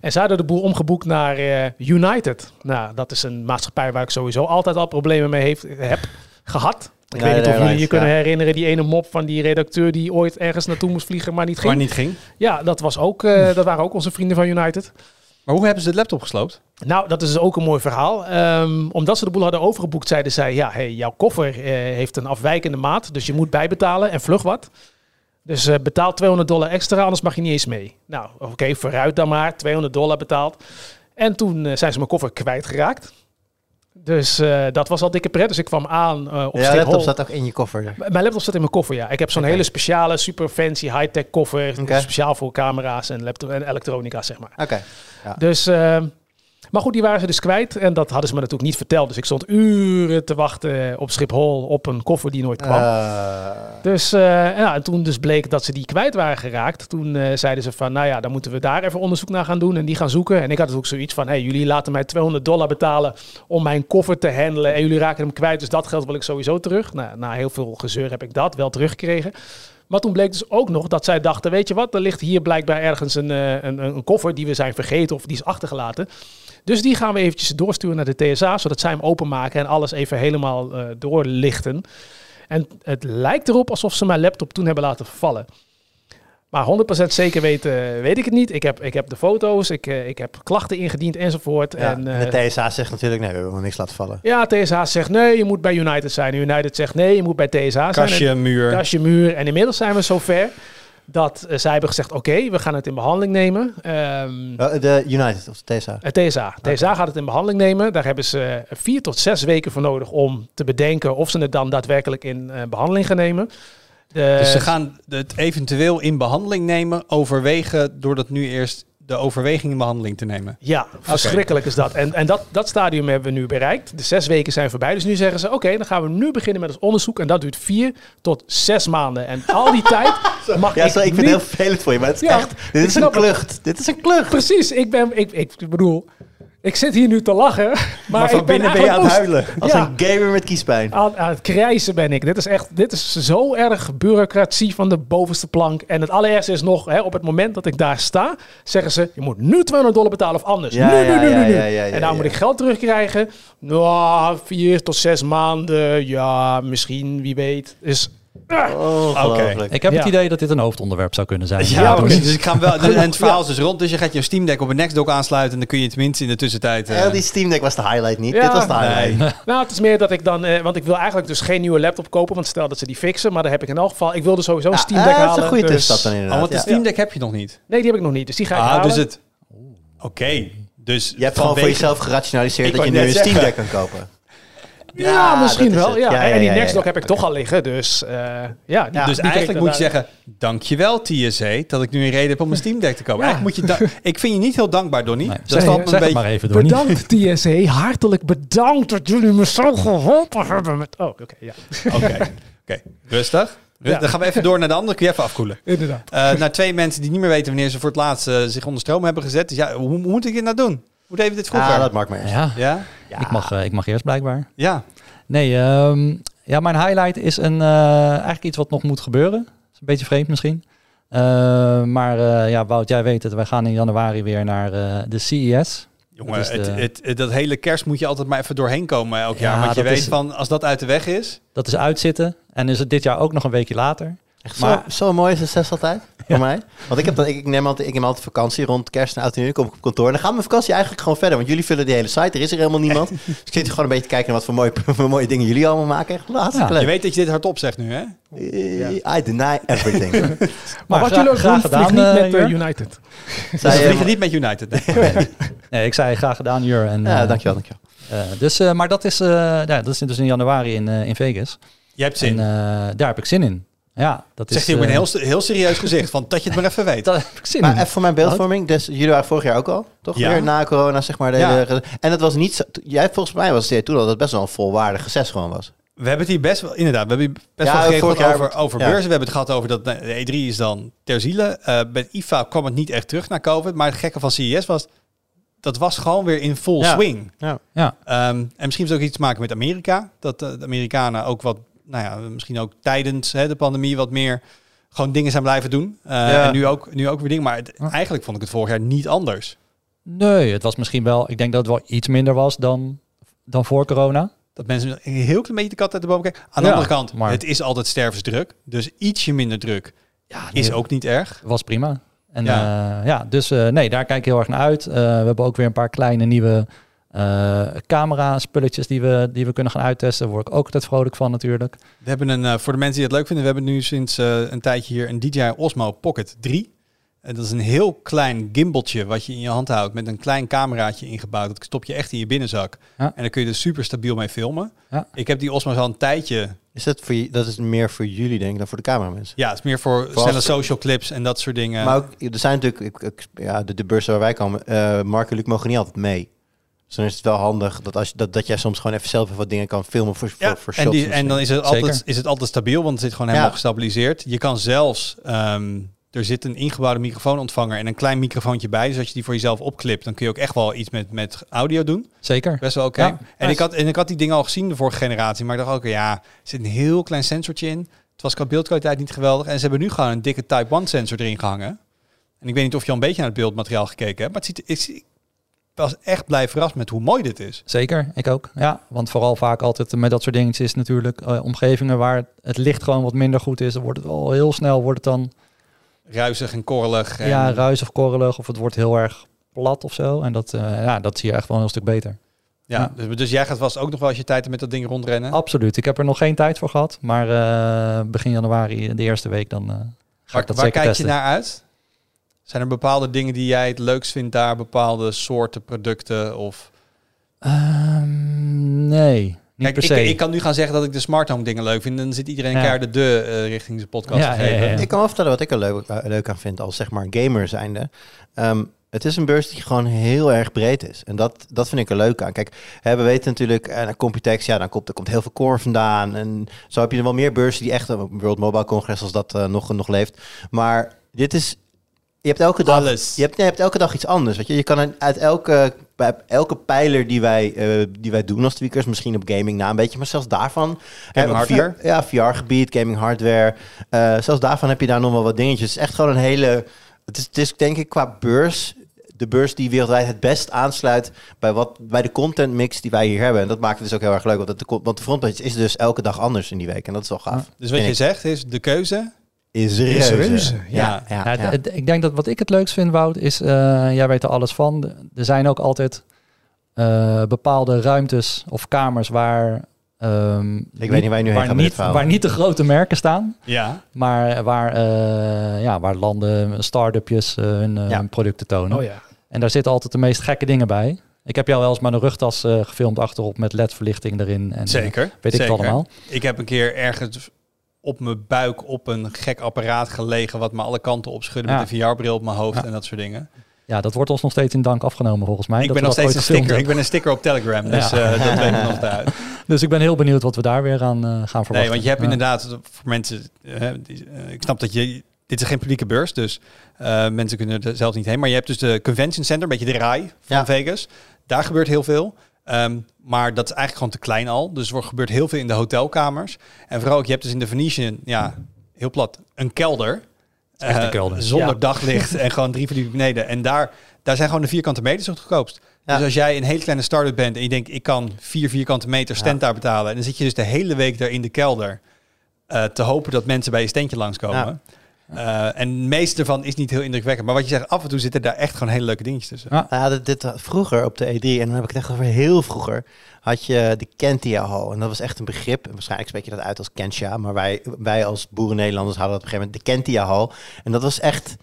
En zij hadden de boel omgeboekt naar uh, United. Nou, dat is een maatschappij waar ik sowieso altijd al problemen mee heeft, heb gehad. Ik ja, weet niet of jullie je ja. kunnen herinneren, die ene mop van die redacteur die ooit ergens naartoe moest vliegen, maar niet ging. Maar niet ging. Ja, dat, was ook, uh, dat waren ook onze vrienden van United. Maar hoe hebben ze de laptop gesloopt? Nou, dat is ook een mooi verhaal. Um, omdat ze de boel hadden overgeboekt, zeiden zij, ja, hey, jouw koffer uh, heeft een afwijkende maat, dus je moet bijbetalen en vlug wat. Dus uh, betaal tweehonderd dollar extra, anders mag je niet eens mee. Nou, oké, okay, vooruit dan maar. tweehonderd dollar betaald. En toen uh, zijn ze mijn koffer kwijtgeraakt. Dus uh, dat was al dikke pret. Dus ik kwam aan uh, op ja, je laptop zat ook in je koffer? M- mijn laptop zat in mijn koffer, ja. Ik heb zo'n okay. hele speciale, super fancy high-tech koffer. Okay. Speciaal voor camera's en, laptop- en elektronica, zeg maar. Oké. Okay. Ja. Dus... Uh, Maar goed, die waren ze dus kwijt. En dat hadden ze me natuurlijk niet verteld. Dus ik stond uren te wachten op Schiphol op een koffer die nooit kwam. Uh. Dus uh, ja, en toen dus bleek dat ze die kwijt waren geraakt. Toen uh, zeiden ze van, nou ja, dan moeten we daar even onderzoek naar gaan doen. En die gaan zoeken. En ik had dus ook zoiets van, hey, jullie laten mij tweehonderd dollar betalen om mijn koffer te handelen. En jullie raken hem kwijt. Dus dat geld wil ik sowieso terug. Nou, na heel veel gezeur heb ik dat wel teruggekregen. Maar toen bleek dus ook nog dat zij dachten, weet je wat, er ligt hier blijkbaar ergens een, uh, een, een koffer die we zijn vergeten of die is achtergelaten. Dus die gaan we eventjes doorsturen naar de T S A, zodat zij hem openmaken en alles even helemaal uh, doorlichten. En het lijkt erop alsof ze mijn laptop toen hebben laten vallen. Maar honderd procent zeker weten, weet ik het niet. Ik heb, ik heb de foto's, ik, ik heb klachten ingediend enzovoort. Ja, en, uh, de T S A zegt natuurlijk, nee, we hebben niks laten vallen. Ja, T S A zegt, nee, je moet bij United zijn. United zegt, nee, je moet bij T S A zijn. Kastje, muur. Kastje, muur. En inmiddels zijn we zover dat uh, zij hebben gezegd, oké, okay, we gaan het in behandeling nemen. Um, de United of de T S A? De T S A. De T S A gaat het in behandeling nemen. Daar hebben ze vier tot zes weken voor nodig om te bedenken of ze het dan daadwerkelijk in uh, behandeling gaan nemen. De... Dus ze gaan het eventueel in behandeling nemen, overwegen door dat nu eerst de overweging in behandeling te nemen. Ja, verschrikkelijk okay. is dat. En, en dat, dat stadium hebben we nu bereikt. De zes weken zijn voorbij. Dus nu zeggen ze, oké, okay, dan gaan we nu beginnen met ons onderzoek. En dat duurt vier tot zes maanden. En al die tijd mag ja, ik Ja, ik vind het niet... heel vervelend voor je, maar het is ja, echt... Dit is een klucht. Het. Dit is een klucht. Precies. Ik ben... Ik, ik bedoel... Ik zit hier nu te lachen, maar, maar van ik ben, ben je aan het huilen. Als ja. een gamer met kiespijn. Aan, aan het krijsen ben ik. Dit is echt, dit is zo erg bureaucratie van de bovenste plank. En het allereerste is nog, hè, op het moment dat ik daar sta, zeggen ze, je moet nu tweehonderd dollar betalen of anders. Ja, nu, ja, nu, nu, ja, nu. Ja, ja, ja, en dan nou ja. moet ik geld terugkrijgen. Nou, vier tot zes maanden. Ja, misschien, wie weet. Dus... Oh, okay. Ik heb ja. het idee dat dit een hoofdonderwerp zou kunnen zijn. Ja, ja, precies. Dus ik ga wel, en het verhaal is dus rond. Dus je gaat je Steam Deck op een Next Dock aansluiten. En dan kun je tenminste in de tussentijd... Uh... Ja, die Steam Deck was de highlight niet. Ja, dit was de highlight. Nee. Nou, het is meer dat ik dan... Uh, want ik wil eigenlijk dus geen nieuwe laptop kopen. Want stel dat ze die fixen. Maar daar heb ik in elk geval... Ik wilde sowieso een ja, Steam Deck halen. Dat is een goede dus... tussenstap dan inderdaad. Oh, want de Steam Deck ja. heb je nog niet? Nee, die heb ik nog niet. Dus die ga ik ah, halen. Dus het... Oké. Okay. Dus je hebt gewoon voor jezelf gerationaliseerd dat je nu een Steam Deck kan kopen. Ja, ja, misschien wel. Ja. Ja, ja, en die ja, ja, Next Dock ja. heb ik okay. toch al liggen. Dus, uh, ja, die, ja, dus eigenlijk moet je zeggen, dankjewel T S A, dat ik nu een reden heb om mijn Steam Deck te kopen. Ja. Moet je da- ik vind je niet heel dankbaar, Donnie. Nee, dat zeg, zeg beetje... maar even, Donnie. Bedankt T S A, hartelijk bedankt dat jullie me zo geholpen hebben. Met... Oh, oké. Okay, ja. Oké, okay. okay. rustig. Ja. Dan gaan we even door naar de andere. Kun je even afkoelen. Inderdaad. Uh, naar twee mensen die niet meer weten wanneer ze voor het laatst uh, zich onder stroom hebben gezet. Dus ja, hoe, hoe moet ik dit nou doen? Moet even dit goed ah, dat maakt me eerst. Ja. Ja? Ja. Ik, mag, uh, ik mag eerst blijkbaar. Ja. Nee, um, ja, mijn highlight is een, uh, eigenlijk iets wat nog moet gebeuren. Is een beetje vreemd misschien. Uh, maar uh, ja, Wout, jij weet het. Wij gaan in januari weer naar uh, de C E S. Jongen, dat, de... Het, het, het, dat hele kerst moet je altijd maar even doorheen komen elk jaar. Ja, want je weet is, van, als dat uit de weg is... Dat is uitzitten. En is het dit jaar ook nog een weekje later. Echt maar, zo, zo mooi is het zes altijd? voor mij. Want ik heb dan, ik, ik neem altijd, ik neem altijd vakantie rond kerst en oud en nieuw. Kom ik op kantoor en dan gaat mijn vakantie eigenlijk gewoon verder. Want jullie vullen die hele site, er is er helemaal niemand. Dus ik zit gewoon een beetje te kijken naar wat voor mooie, voor mooie dingen jullie allemaal maken. Echt hartstikke ja, leuk. Je weet dat je dit hardop zegt nu, hè? I, I deny everything. maar, maar wat jullie ook graag doen, gedaan, niet met uh, United. Zij dus vliegen niet met United. Nee. nee. nee, ik zei graag gedaan, Jur. En, ja, uh, dankjewel, dankjewel. Uh, dus, uh, maar dat is, uh, ja, dat is dus in januari in, uh, in Vegas. Je hebt zin. En, uh, daar heb ik zin in. Ja, dat zegt hij uh, met een heel, heel serieus gezicht van dat je het maar even weet. Dat heb ik zin maar in. Even voor mijn beeldvorming, dus, jullie waren vorig jaar ook al, toch? Ja. Weer na corona, zeg maar. De ja. hele, en dat was niet zo, jij volgens mij was het toen al dat het best wel een volwaardige zes gewoon was. We hebben het hier best wel, inderdaad, we hebben best ja, wel gegeven over, over, over ja. beurzen. We hebben het gehad over dat de E drie is dan ter ziele. Uh, bij I F A kwam het niet echt terug naar COVID, maar het gekke van C E S was... Dat was gewoon weer in full ja. swing. Ja. Ja. Um, en misschien heeft het ook iets te maken met Amerika. Dat uh, de Amerikanen ook wat, nou ja, misschien ook tijdens hè, de pandemie wat meer gewoon dingen zijn blijven doen. Uh, ja. En nu ook, nu ook weer dingen. Maar het, eigenlijk vond ik het vorig jaar niet anders. Nee, het was misschien wel, ik denk dat het wel iets minder was dan, dan voor corona. Dat mensen een heel klein beetje de kat uit de boom kijken. Aan de ja, andere kant, maar... het is altijd stervensdruk. Dus ietsje minder druk ja, nee, is ook niet erg. Was prima. En ja, uh, ja dus uh, nee, daar kijk ik heel erg naar uit. Uh, we hebben ook weer een paar kleine nieuwe uh, camera-spulletjes die we, die we kunnen gaan uittesten. Daar word ik ook altijd vrolijk van natuurlijk. We hebben een, uh, voor de mensen die het leuk vinden, we hebben nu sinds uh, een tijdje hier een D J I Osmo Pocket drie. En dat is een heel klein gimbaltje wat je in je hand houdt met een klein cameraatje ingebouwd. Dat stop je echt in je binnenzak. Ja. En dan kun je er super stabiel mee filmen. Ja. Ik heb die Osmo's al een tijdje... Is dat, voor, dat is meer voor jullie, denk ik, dan voor de cameramensen? Ja, het is meer voor snelle social clips en dat soort dingen. Maar ook, er zijn natuurlijk, ja, de, de beurzen waar wij komen, uh, Mark en Luc mogen niet altijd mee. Dus dan is het wel handig dat, als je, dat, dat jij soms gewoon even zelf even wat dingen kan filmen voor, ja, voor, voor shots. En, die, en dan is het, altijd, is het altijd stabiel, want het zit gewoon helemaal ja. gestabiliseerd. Je kan zelfs... Um, er zit een ingebouwde microfoonontvanger en een klein microfoontje bij. Dus als je die voor jezelf opklipt, dan kun je ook echt wel iets met, met audio doen. Zeker. Best wel oké. Okay. Ja, en, nice. en ik had die dingen al gezien de vorige generatie. Maar ik dacht ook, ja, er zit een heel klein sensortje in. Het was qua beeldkwaliteit niet geweldig. En ze hebben nu gewoon een dikke Type één sensor erin gehangen. En ik weet niet of je al een beetje naar het beeldmateriaal gekeken hebt. Maar het ziet, ik, ik was echt blij verrast met hoe mooi dit is. Zeker, ik ook. Ja, want vooral vaak altijd met dat soort dingetjes is natuurlijk uh, omgevingen waar het licht gewoon wat minder goed is. Dan wordt het al heel snel, wordt het dan... Ruizig en korrelig. En... Ja, ruizig, korrelig. Of het wordt heel erg plat of zo. En dat, uh, ja, dat zie je echt wel een heel stuk beter. Ja, ja. Dus, dus jij gaat vast ook nog wel als je tijd met dat ding rondrennen? Absoluut. Ik heb er nog geen tijd voor gehad. Maar uh, begin januari, de eerste week, dan uh, ga waar, ik dat waar zeker kijk testen. Je naar uit? Zijn er bepaalde dingen die jij het leukst vindt daar? Bepaalde soorten producten? Of... Uh, nee. Kijk, ik, ik kan nu gaan zeggen dat ik de smart home dingen leuk vind. En dan zit iedereen ja. keer de de uh, richting zijn podcast ja, te geven. Ja, ja, ja. Ik kan wel vertellen wat ik er leuk, uh, leuk aan vind als zeg maar gamer zijnde. Um, het is een beurs die gewoon heel erg breed is. En dat, dat vind ik er leuk aan. Kijk, hè, we weten natuurlijk, uh, Computex, ja, dan komt, er komt heel veel core vandaan. En zo heb je er wel meer beurzen die echt, uh, World Mobile Congress als dat uh, nog, nog leeft. Maar dit is... Je hebt elke dag, Alles. Je hebt, je hebt elke dag iets anders. Weet je? Je kan uit elke, elke pijler die wij, uh, die wij doen als tweakers, misschien op gaming na een beetje, maar zelfs daarvan... Gaming hardware? V R, ja, V R-gebied, gaming hardware. Uh, zelfs daarvan heb je daar nog wel wat dingetjes. Het is echt gewoon een hele... Het is, het is denk ik qua beurs... de beurs die wereldwijd het best aansluit bij, wat, bij de contentmix die wij hier hebben. En dat maakt het dus ook heel erg leuk, want, het, want de frontpage is dus elke dag anders in die week. En dat is wel gaaf. Ja. Dus wat je ik. zegt is de keuze... Is reuze. Is reuze. Ja, ja, ja, ja. Ik denk dat wat ik het leukst vind, Wout, is... Uh, jij weet er alles van. Er zijn ook altijd uh, bepaalde ruimtes of kamers waar... Um, ik niet, weet niet waar je nu heen gaat met het verhaal. Waar niet de grote merken staan. Ja. Maar waar, uh, ja, waar landen, start-upjes uh, hun, uh, ja. hun producten tonen. Oh, ja. En daar zitten altijd de meest gekke dingen bij. Ik heb jou wel eens maar een rugtas uh, gefilmd achterop met L E D-verlichting erin. En, zeker. Uh, weet zeker. Ik het allemaal. Ik heb een keer ergens... op mijn buik op een gek apparaat gelegen... wat me alle kanten opschudde ja. met een V R-bril op mijn hoofd ja. en dat soort dingen. Ja, dat wordt ons nog steeds in dank afgenomen volgens mij. Ik dat ben nog steeds een sticker. Ik ben een sticker op Telegram, dus ja. uh, dat weet ik nog uit. Dus ik ben heel benieuwd wat we daar weer aan uh, gaan verwachten. Nee, want je hebt ja. inderdaad voor mensen... Uh, die, uh, ik snap dat je... Dit is geen publieke beurs, dus uh, mensen kunnen er zelf niet heen. Maar je hebt dus de Convention Center, een beetje de R A I van ja. Vegas. Daar gebeurt heel veel. Um, maar dat is eigenlijk gewoon te klein al. Dus er gebeurt heel veel in de hotelkamers. En vooral ook, je hebt dus in de Venetian, ja, heel plat, een kelder. Echt een uh, kelder. Zonder ja. daglicht en gewoon drie verdiepingen beneden. En daar, daar zijn gewoon de vierkante meters het goedkoopst. Ja. Dus als jij een hele kleine start-up bent en je denkt, ik kan vier vierkante meter stand ja. daar betalen. En dan zit je dus de hele week daar in de kelder uh, te hopen dat mensen bij je standje langskomen. Ja. Uh, en het meeste van is niet heel indrukwekkend. Maar wat je zegt, af en toe zitten daar echt gewoon hele leuke dingetjes tussen. Ja. Uh, dit, dit, vroeger op de E drie, en dan heb ik het echt over heel vroeger, had je de Kentia Hall. En dat was echt een begrip. Waarschijnlijk spreek je dat uit als Kentia. Maar wij, wij als boeren Nederlanders hadden dat op een gegeven moment de Kentia Hall. En dat was echt...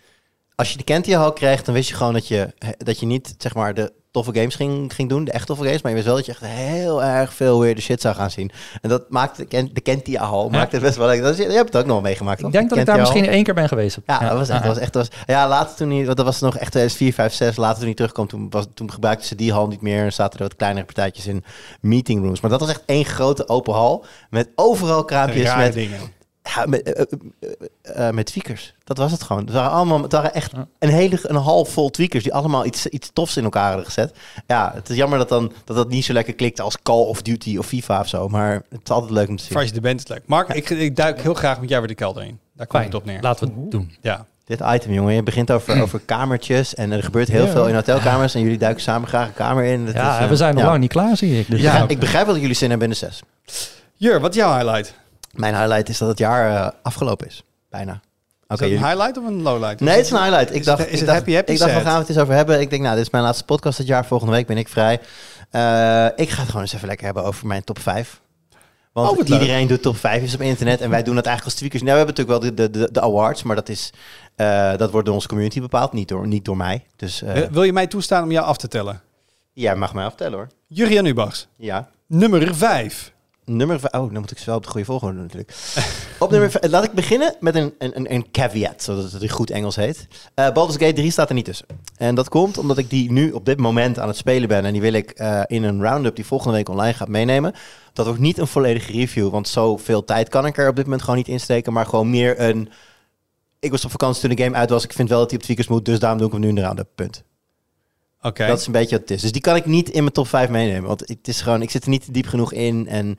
Als je de Kentia Hall kreeg, dan wist je gewoon dat je, dat je niet zeg maar de toffe games ging, ging doen. De echt toffe games. Maar je wist wel dat je echt heel erg veel weirde shit zou gaan zien. En dat maakte de Kentia Hall. Ja. Maakte het best wel leuk. Dat is, je hebt het ook nog meegemaakt. Ik denk dat ik daar misschien één keer ben geweest. Op. Ja, ja, dat was echt. Dat was echt dat was, ja, later toen hij, want dat was nog echt tweeduizend vier, vijf, zes. Later toen hij terugkwam, toen, was, toen gebruikten ze die hal niet meer. En zaten er wat kleinere partijtjes in meeting rooms. Maar dat was echt één grote open hal. Met overal kraampjes. Met dingen. Ja, met, uh, uh, uh, met tweakers. Dat was het gewoon. Het waren, allemaal, het waren echt een hele een half vol tweakers die allemaal iets, iets tofs in elkaar hadden gezet. Ja, het is jammer dat dan, dat, dat niet zo lekker klikt als Call of Duty of FIFA of zo. Maar het is altijd leuk om te zien. Als je er bent, is het leuk. Mark, ja. ik, ik duik heel graag met jou weer de kelder in. Daar komt het op neer. Laten we het doen. Ja. Dit item, jongen. Je begint over, mm. over kamertjes en er gebeurt heel ja, veel in hotelkamers. En jullie duiken samen graag een kamer in. Dat ja, is, uh, we zijn nog ja. lang niet klaar, zie ik. Dus ja, ja, ik begrijp wel dat jullie zin hebben in de zes. Jur, wat is jouw highlight? Mijn highlight is dat het jaar uh, afgelopen is. Bijna. Okay, is het een highlight of een lowlight? Nee, het is een highlight. Ik dacht, is het happy, happy ik dacht, we gaan we het eens over hebben. Ik denk, nou, dit is mijn laatste podcast dit jaar. Volgende week ben ik vrij. Uh, ik ga het gewoon eens even lekker hebben over mijn top vijf. Want oh, iedereen leuk. doet top vijfjes op internet. En wij doen dat eigenlijk als tweakers. Nou, we hebben natuurlijk wel de, de, de awards. Maar dat, is, uh, dat wordt door onze community bepaald. Niet door, niet door mij. Dus, uh, wil je mij toestaan om jou af te tellen? Ja, mag mij aftellen hoor. Jurian Ubachs. Ja. Nummer vijf. Nummer vijf, oh, dan moet ik ze wel op de goede volgorde doen natuurlijk. Op nummer vijf, laat ik beginnen met een, een, een caveat, zodat het goed Engels heet. Uh, Baldur's Gate drie staat er niet tussen. En dat komt omdat ik die nu op dit moment aan het spelen ben. En die wil ik uh, in een roundup die volgende week online gaat meenemen. Dat wordt niet een volledige review, want zoveel tijd kan ik er op dit moment gewoon niet insteken. Maar gewoon meer een... Ik was op vakantie toen de game uit was. Ik vind wel dat die op tweakers moet, dus daarom doe ik hem nu in de roundup, punt. Okay. Dat is een beetje wat het is. Dus die kan ik niet in mijn top vijf meenemen. Want het is gewoon, ik zit er niet diep genoeg in. En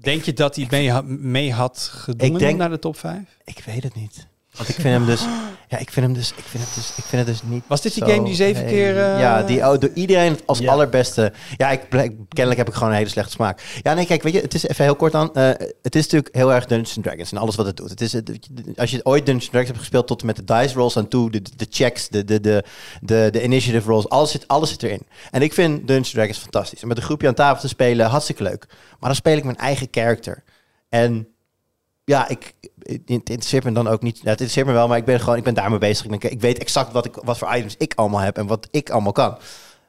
denk je dat hij mee, ha- mee had gedongen naar de top vijf? Ik weet het niet. Want ik vind hem dus... Ja, ik vind hem dus, ik vind het dus, ik vind het dus niet. Was dit die game die zeven nee. keer... Uh... Ja, die oh, door iedereen als yeah. allerbeste. Ja, ik, kennelijk heb ik gewoon een hele slechte smaak. Ja, nee, kijk, weet je, het is even heel kort aan. Uh, het is natuurlijk heel erg Dungeons and Dragons en alles wat het doet. Het is, het, als je ooit Dungeons and Dragons hebt gespeeld tot en met de dice rolls aan toe, de, de checks, de, de, de, de, de initiative rolls, alles zit, alles zit erin. En ik vind Dungeons and Dragons fantastisch. En met een groepje aan tafel te spelen, hartstikke leuk. Maar dan speel ik mijn eigen character. En... Ja, ik, het interesseert me dan ook niet. Nou, het interesseert me wel, maar ik ben, gewoon, ik ben daarmee bezig. Ik, ben, ik weet exact wat, ik, wat voor items ik allemaal heb en wat ik allemaal kan.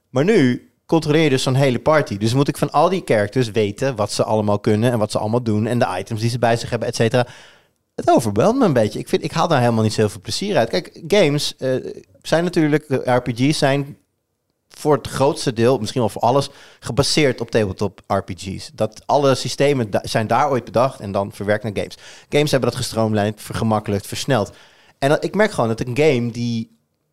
Maar nu controleer je dus zo'n hele party. Dus moet ik van al die characters weten wat ze allemaal kunnen en wat ze allemaal doen. En de items die ze bij zich hebben, et cetera. Het overweldigt me een beetje. Ik, vind, ik haal daar helemaal niet zoveel plezier uit. Kijk, games uh, zijn natuurlijk, R P G's zijn... voor het grootste deel, misschien wel voor alles... gebaseerd op tabletop R P G's. Dat alle systemen da- zijn daar ooit bedacht... en dan verwerkt naar games. Games hebben dat gestroomlijnd, vergemakkelijkt, versneld. En dat, ik merk gewoon dat een game die...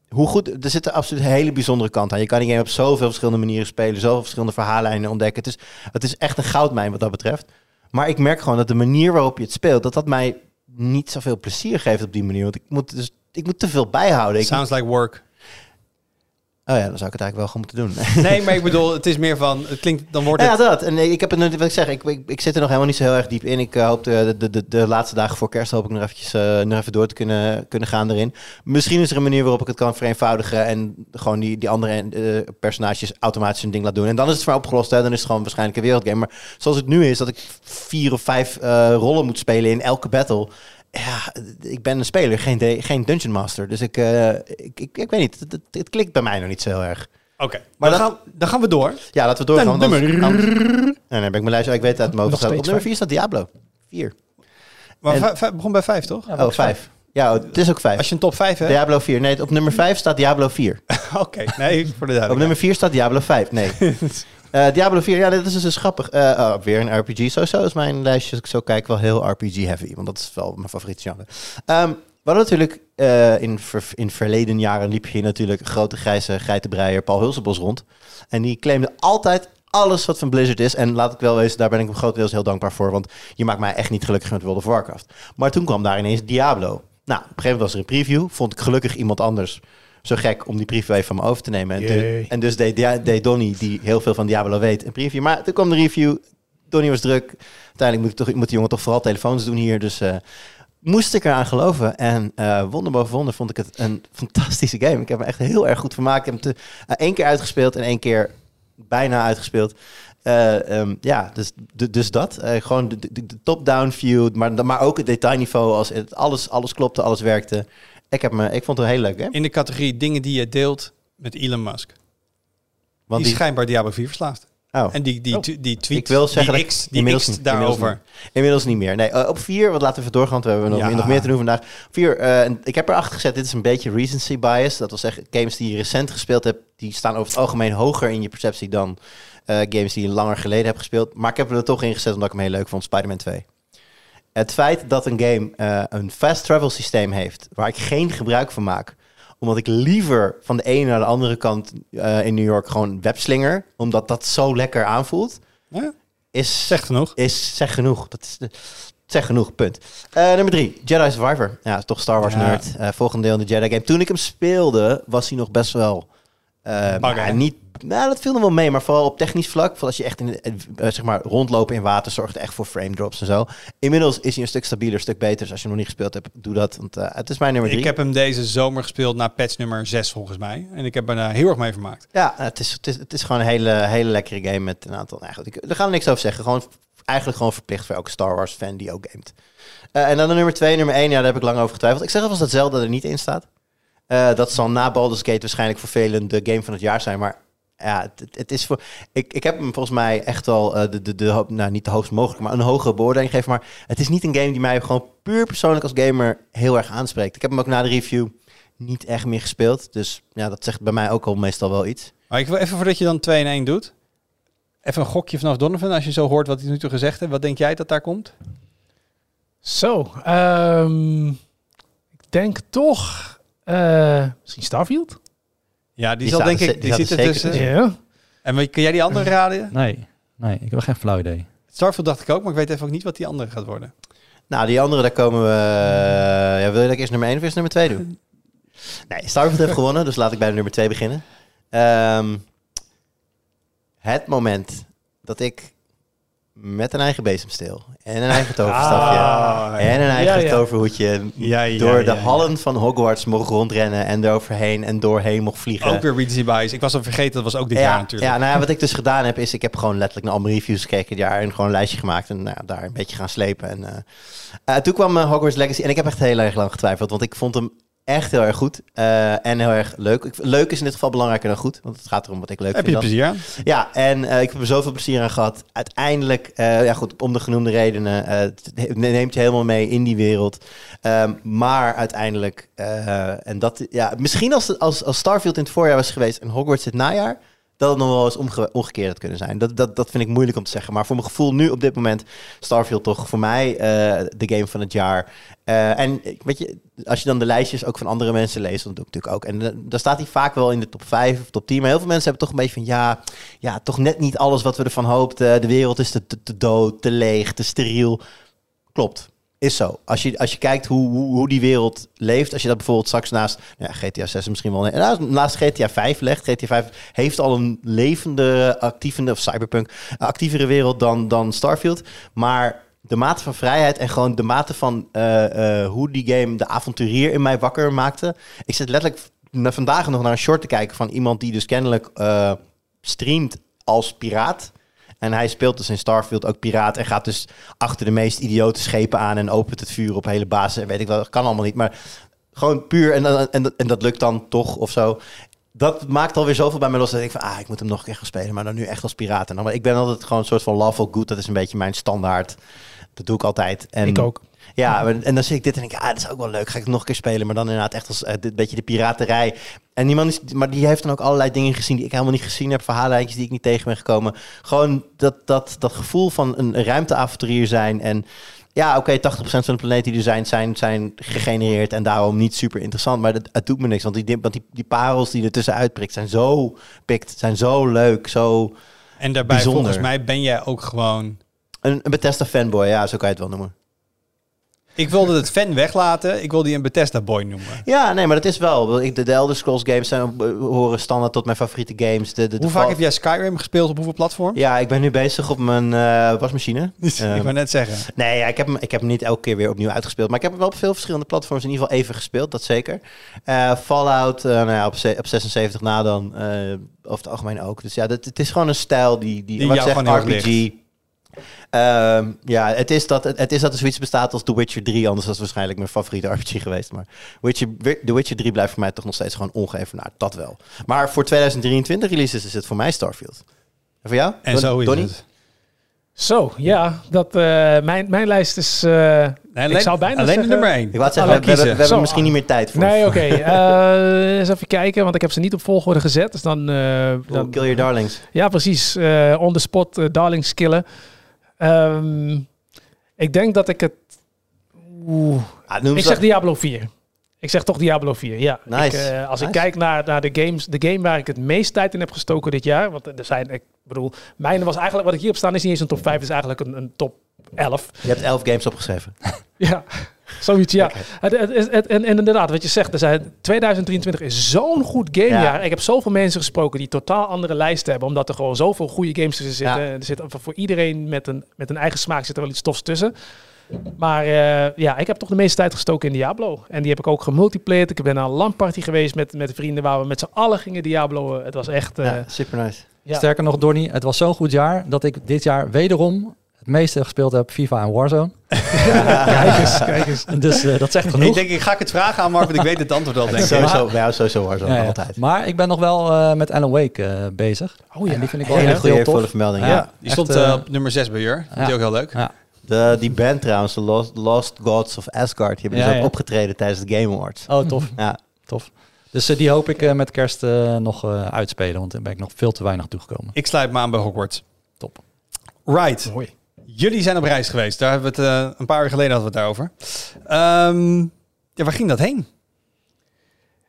hoe goed, er zit er absoluut een hele bijzondere kant aan. Je kan die game op zoveel verschillende manieren spelen... zoveel verschillende verhaallijnen ontdekken. Het is, het is echt een goudmijn wat dat betreft. Maar ik merk gewoon dat de manier waarop je het speelt... dat dat mij niet zoveel plezier geeft op die manier. Want ik moet, dus, ik moet te veel bijhouden. Ik Sounds like work. Oh ja, dan zou ik het eigenlijk wel gewoon moeten doen. Nee, maar ik bedoel, het is meer van, het klinkt, dan wordt het... Ja, dat. En ik heb het, wat ik zeg, ik, ik, ik zit er nog helemaal niet zo heel erg diep in. Ik uh, hoop de, de, de, de laatste dagen voor kerst hoop ik nog eventjes uh, nog even door te kunnen, kunnen gaan erin. Misschien is er een manier waarop ik het kan vereenvoudigen en gewoon die, die andere uh, personages automatisch een ding laat doen. En dan is het voor opgelost, hè. Dan is het gewoon waarschijnlijk een wereldgame. Maar zoals het nu is, dat ik vier of vijf uh, rollen moet spelen in elke battle... Ja, ik ben een speler, geen, de, geen Dungeon Master. Dus ik, uh, ik, ik, ik weet niet, het, het, het klikt bij mij nog niet zo heel erg. Oké, okay, maar dan, dat, gaan, dan gaan we door. Ja, laten we doorgaan. Dan, nummer... dan, dan ben ik mijn lijstje, ik weet het uit mijn hoofd. Op nummer vier staat Diablo. vier. Maar en, v- v- begon bij vijf, toch? Ja, oh, vijf. Ja, het is ook vijf. Als je een top vijf hebt. Diablo vier. Nee, op nummer vijf staat Diablo vier. Oké, okay, nee, voor de duidelijkheid. Op nummer vier staat Diablo vijf, nee. Uh, Diablo vier, ja, dat is dus grappig. Uh, oh, weer een R P G. Sowieso is mijn lijstje, als ik zo kijk, wel heel R P G-heavy. Want dat is wel mijn favoriete genre. Um, we hadden natuurlijk uh, in, ver, in verleden jaren liep je natuurlijk grote grijze geitenbreier Paul Hulsebos rond. En die claimde altijd alles wat van Blizzard is. En laat ik wel wezen, daar ben ik hem grotendeels heel dankbaar voor. Want je maakt mij echt niet gelukkig met World of Warcraft. Maar toen kwam daar ineens Diablo. Nou, op een gegeven moment was er een preview. Vond ik gelukkig iemand anders... zo gek om die preview even van me over te nemen. En, de, en dus deed, ja, deed Donnie, die heel veel van Diablo weet, een preview. Maar toen kwam de review. Donnie was druk. Uiteindelijk moet, toch, moet de jongen toch vooral telefoons doen hier. Dus uh, moest ik eraan geloven. En uh, wonder boven wonder vond ik het een fantastische game. Ik heb me echt heel erg goed vermaakt. Ik heb hem te, uh, één keer uitgespeeld en één keer bijna uitgespeeld. Uh, um, ja, dus, dus dat. Uh, gewoon de, de, de top-down view, maar, maar ook het detailniveau. Als het, alles, alles klopte, alles werkte. Ik, heb me, ik vond het een heel leuk game. In de categorie dingen die je deelt met Elon Musk. Want die, die schijnbaar Diablo vier verslaat. Oh. En die, die, oh. die, die tweet, ik wil zeggen die X, die X daarover. Inmiddels niet, inmiddels niet meer. Nee, uh, op vier, wat laten we even doorgaan, want we hebben nog, ja. meer, nog meer te doen vandaag. Op vier, uh, ik heb erachter gezet, dit is een beetje recency bias. Dat wil zeggen, games die je recent gespeeld hebt, die staan over het algemeen hoger in je perceptie dan uh, games die je langer geleden hebt gespeeld. Maar ik heb er toch in gezet, omdat ik hem heel leuk vond, Spider-Man twee. Het feit dat een game uh, een fast travel systeem heeft, waar ik geen gebruik van maak, omdat ik liever van de ene naar de andere kant uh, in New York gewoon webslinger, omdat dat zo lekker aanvoelt, ja, is zeg genoeg. Is zeg genoeg. Dat is de, zeg genoeg. Punt. Uh, nummer drie, Jedi Survivor. Ja, toch Star Wars ja. nerd. Uh, volgende deel in de Jedi game. Toen ik hem speelde, was hij nog best wel uh, maar niet. Nou, dat viel nog wel mee, maar vooral op technisch vlak. Als je echt in, uh, zeg maar rondlopen in water zorgt het echt voor frame drops en zo. Inmiddels is hij een stuk stabieler, een stuk beter. Dus als je hem nog niet gespeeld hebt, doe dat. Want uh, het is mijn nummer drie. Ik heb hem deze zomer gespeeld na patch nummer zes volgens mij. En ik heb er uh, heel erg mee vermaakt. Ja, uh, het, is, het, is, het is gewoon een hele, hele lekkere game met een aantal... Nou, goed, ik, daar gaan we niks over zeggen. Gewoon, eigenlijk gewoon verplicht voor elke Star Wars fan die ook gamet. Uh, en dan de nummer twee, nummer één. Ja, daar heb ik lang over getwijfeld. Ik zeg alvast dat Zelda er niet in staat. Uh, dat zal na Baldur's Gate waarschijnlijk vervelend de game van het jaar zijn, maar... Ja, het, het is voor. Ik, ik heb hem volgens mij echt al uh, de, de, de, nou niet de hoogst mogelijke, maar een hogere beoordeling gegeven. Maar het is niet een game die mij gewoon puur persoonlijk als gamer heel erg aanspreekt. Ik heb hem ook na de review niet echt meer gespeeld. Dus ja, dat zegt bij mij ook al meestal wel iets. Maar ik wil even voordat je dan twee in één doet, even een gokje vanaf Donovan. Als je zo hoort wat hij nu toe gezegd heeft, wat denk jij dat daar komt? Zo, um, ik denk toch uh, misschien Starfield. Ja, die, die zal denk de, ik, die, die zit er tussen. Ja. En kun jij die andere raden? Nee, nee, ik heb geen flauw idee. Starfield dacht ik ook, maar ik weet even ook niet wat die andere gaat worden. Nou, die andere, daar komen we... Ja, wil je dat ik eerst nummer één of eerst nummer twee doen? Nee, Starfield heeft gewonnen, dus laat ik bij de nummer twee beginnen. Um, het moment dat ik met een eigen bezemsteel en een eigen toverstafje ah, en een eigen ja, ja. toverhoedje ja, ja, door ja, de ja, hallen ja. van Hogwarts mocht rondrennen en eroverheen en doorheen mocht vliegen. Ook weer recency bias. Ik was al vergeten, dat was ook dit ja, jaar natuurlijk. Ja, nou ja, wat ik dus gedaan heb is, ik heb gewoon letterlijk naar alle reviews gekeken dit jaar en gewoon een lijstje gemaakt en nou, daar een beetje gaan slepen. En, uh, uh, toen kwam uh, Hogwarts Legacy en ik heb echt heel erg lang getwijfeld, want ik vond hem echt heel erg goed uh, en heel erg leuk. Ik, leuk is in dit geval belangrijker dan goed, want het gaat erom wat ik leuk heb vind. Heb je dan. plezier aan? Ja, en uh, ik heb er zoveel plezier aan gehad. Uiteindelijk, uh, ja goed, om de genoemde redenen, uh, het neemt je helemaal mee in die wereld. Um, maar uiteindelijk, uh, en dat, ja, misschien als, als, als Starfield in het voorjaar was geweest en Hogwarts dit najaar, dat het nog wel eens omge- omgekeerd had kunnen zijn. Dat, dat, dat vind ik moeilijk om te zeggen. Maar voor mijn gevoel nu op dit moment... Starfield toch voor mij uh, de game van het jaar. Uh, en weet je, als je dan de lijstjes ook van andere mensen leest... dat doe ik natuurlijk ook. En uh, daar staat hij vaak wel in de top vijf of top tien. Maar heel veel mensen hebben toch een beetje van... ja, ja toch net niet alles wat we ervan hoopten. De wereld is te, te, te dood, te leeg, te steriel. Klopt. Is zo. Als je, als je kijkt hoe, hoe, hoe die wereld leeft... als je dat bijvoorbeeld straks naast nou ja, G T A zes misschien wel... naast, naast G T A vijf legt. G T A vijf heeft al een levende, actievende... of cyberpunk, actievere wereld dan, dan Starfield. Maar de mate van vrijheid en gewoon de mate van... Uh, uh, hoe die game de avonturier in mij wakker maakte. Ik zit letterlijk vandaag nog naar een short te kijken... van iemand die dus kennelijk uh, streamt als piraat... En hij speelt dus in Starfield ook piraat... en gaat dus achter de meest idiote schepen aan... en opent het vuur op hele bazen. Weet ik wel, dat kan allemaal niet. Maar gewoon puur, en, en, en, en dat lukt dan toch of zo. Dat maakt alweer zoveel bij mij los... dat ik van, ah, ik moet hem nog een keer gaan spelen... maar dan nu echt als piraat. En dan, ik ben altijd gewoon een soort van lawful good. Dat is een beetje mijn standaard. Dat doe ik altijd. En, ik ook. Ja, en dan zie ik dit en denk ik... ah, dat is ook wel leuk, ga ik het nog een keer spelen... maar dan inderdaad echt als uh, dit beetje de piraterij... En die man is, maar die heeft dan ook allerlei dingen gezien die ik helemaal niet gezien heb. Verhaallijntjes die ik niet tegen ben gekomen. Gewoon dat, dat, dat gevoel van een ruimteavonturier zijn. En ja, oké, okay, tachtig procent van de planeten die er zijn, zijn, zijn gegenereerd. En daarom niet super interessant. Maar dat, dat doet me niks. Want die, want die, die parels die er tussenuit prikt, zijn zo pikt. Zijn zo leuk, zo En daarbij bijzonder. Volgens mij ben jij ook gewoon... Een, een Bethesda fanboy, ja, zo kan je het wel noemen. Ik wilde het fan weglaten. Ik wilde die een Bethesda boy noemen. Ja, nee, maar dat is wel. Ik, de, de Elder Scrolls games zijn, horen standaard tot mijn favoriete games. De, de, Hoe de vaak val... heb jij Skyrim gespeeld? Op hoeveel platform? Ja, ik ben nu bezig op mijn uh, wasmachine. Dus, um, ik wou net zeggen. Nee, ja, ik, heb hem, ik heb hem niet elke keer weer opnieuw uitgespeeld. Maar ik heb hem wel op veel verschillende platforms in ieder geval even gespeeld. Dat zeker. Uh, Fallout uh, nou ja, op, op zesenzeventig na dan. Uh, over het algemeen ook. Dus ja, dat, het is gewoon een stijl die... die, die wat zegt R P G... Um, ja, het is, dat, het is dat er zoiets bestaat als The Witcher drie. Anders was het waarschijnlijk mijn favoriete R P G geweest. Maar Witcher, The Witcher drie blijft voor mij toch nog steeds gewoon ongeëvenaard. Dat wel. Maar voor tweeduizend drieëntwintig releases is het voor mij Starfield. En voor jou? En Don, zo is Donnie? Het. Zo, ja. Dat, uh, mijn, mijn lijst is... Uh, alleen, ik zou bijna alleen zeggen, nummer één. Ik wou zeggen, we, we, we, we hebben zo, misschien niet meer tijd voor. Nee, oké. Okay. Uh, eens even kijken, want ik heb ze niet op volgorde gezet. Dus dan... Uh, oh, dan kill your darlings. Ja, precies. Uh, on the spot uh, darlings killen. Um, ik denk dat ik het... Oeh, ah, ik zeg Diablo vier. Ik zeg toch Diablo vier, ja. Nice. Ik, uh, als nice. ik kijk naar, naar de games, de game waar ik het meest tijd in heb gestoken dit jaar... Want er zijn, ik bedoel, mijn was eigenlijk... Wat ik hierop staan is niet eens een top vijf, het is eigenlijk een, een top elf. Je hebt elf games opgeschreven. Ja, zoiets, ja. Okay. Het, het, het, het, en, en inderdaad, wat je zegt, er zijn, tweeduizend drieëntwintig is zo'n goed gamejaar. Ja. Ik heb zoveel mensen gesproken die totaal andere lijsten hebben, omdat er gewoon zoveel goede games tussen zitten. Ja. Er zit voor iedereen met een, met een eigen smaak zit er wel iets tofs tussen. Maar uh, ja, ik heb toch de meeste tijd gestoken in Diablo. En die heb ik ook gemultiplayed. Ik ben naar een LAN-party geweest met, met vrienden waar we met z'n allen gingen Diablo'en. Het was echt... Uh, ja, super nice. Ja. Sterker nog, Donnie, het was zo'n goed jaar dat ik dit jaar wederom... het meeste gespeeld heb, FIFA en Warzone. Ja. Kijk eens, kijk eens. Dus uh, dat zegt genoeg. Ik denk, ik ga ik het vragen aan Mark, want ik weet het antwoord al. Denk ik. Sowieso, bij jou sowieso Warzone, ja, ja. altijd. Maar ik ben nog wel uh, met Alan Wake uh, bezig. Oh ja. En die vind ik wel hele goede, volle vermelding. Ja. Ja. Die echt, stond uh, op nummer zes bij Jur. Dat ja. is ook heel leuk. Ja. De, die band trouwens, de Lost, Lost Gods of Asgard, die hebben ja, dus ook ja. opgetreden tijdens de Game Awards. Oh, tof. Ja, tof. Dus uh, die hoop ik uh, met kerst uh, nog uh, uitspelen, want daar ben ik nog veel te weinig toegekomen. Ik sluit me aan bij Hogwarts. Top. Right. Mooi. Jullie zijn op reis geweest. Daar hebben we het uh, een paar uur geleden hadden we het daarover. Um, ja, waar ging dat heen?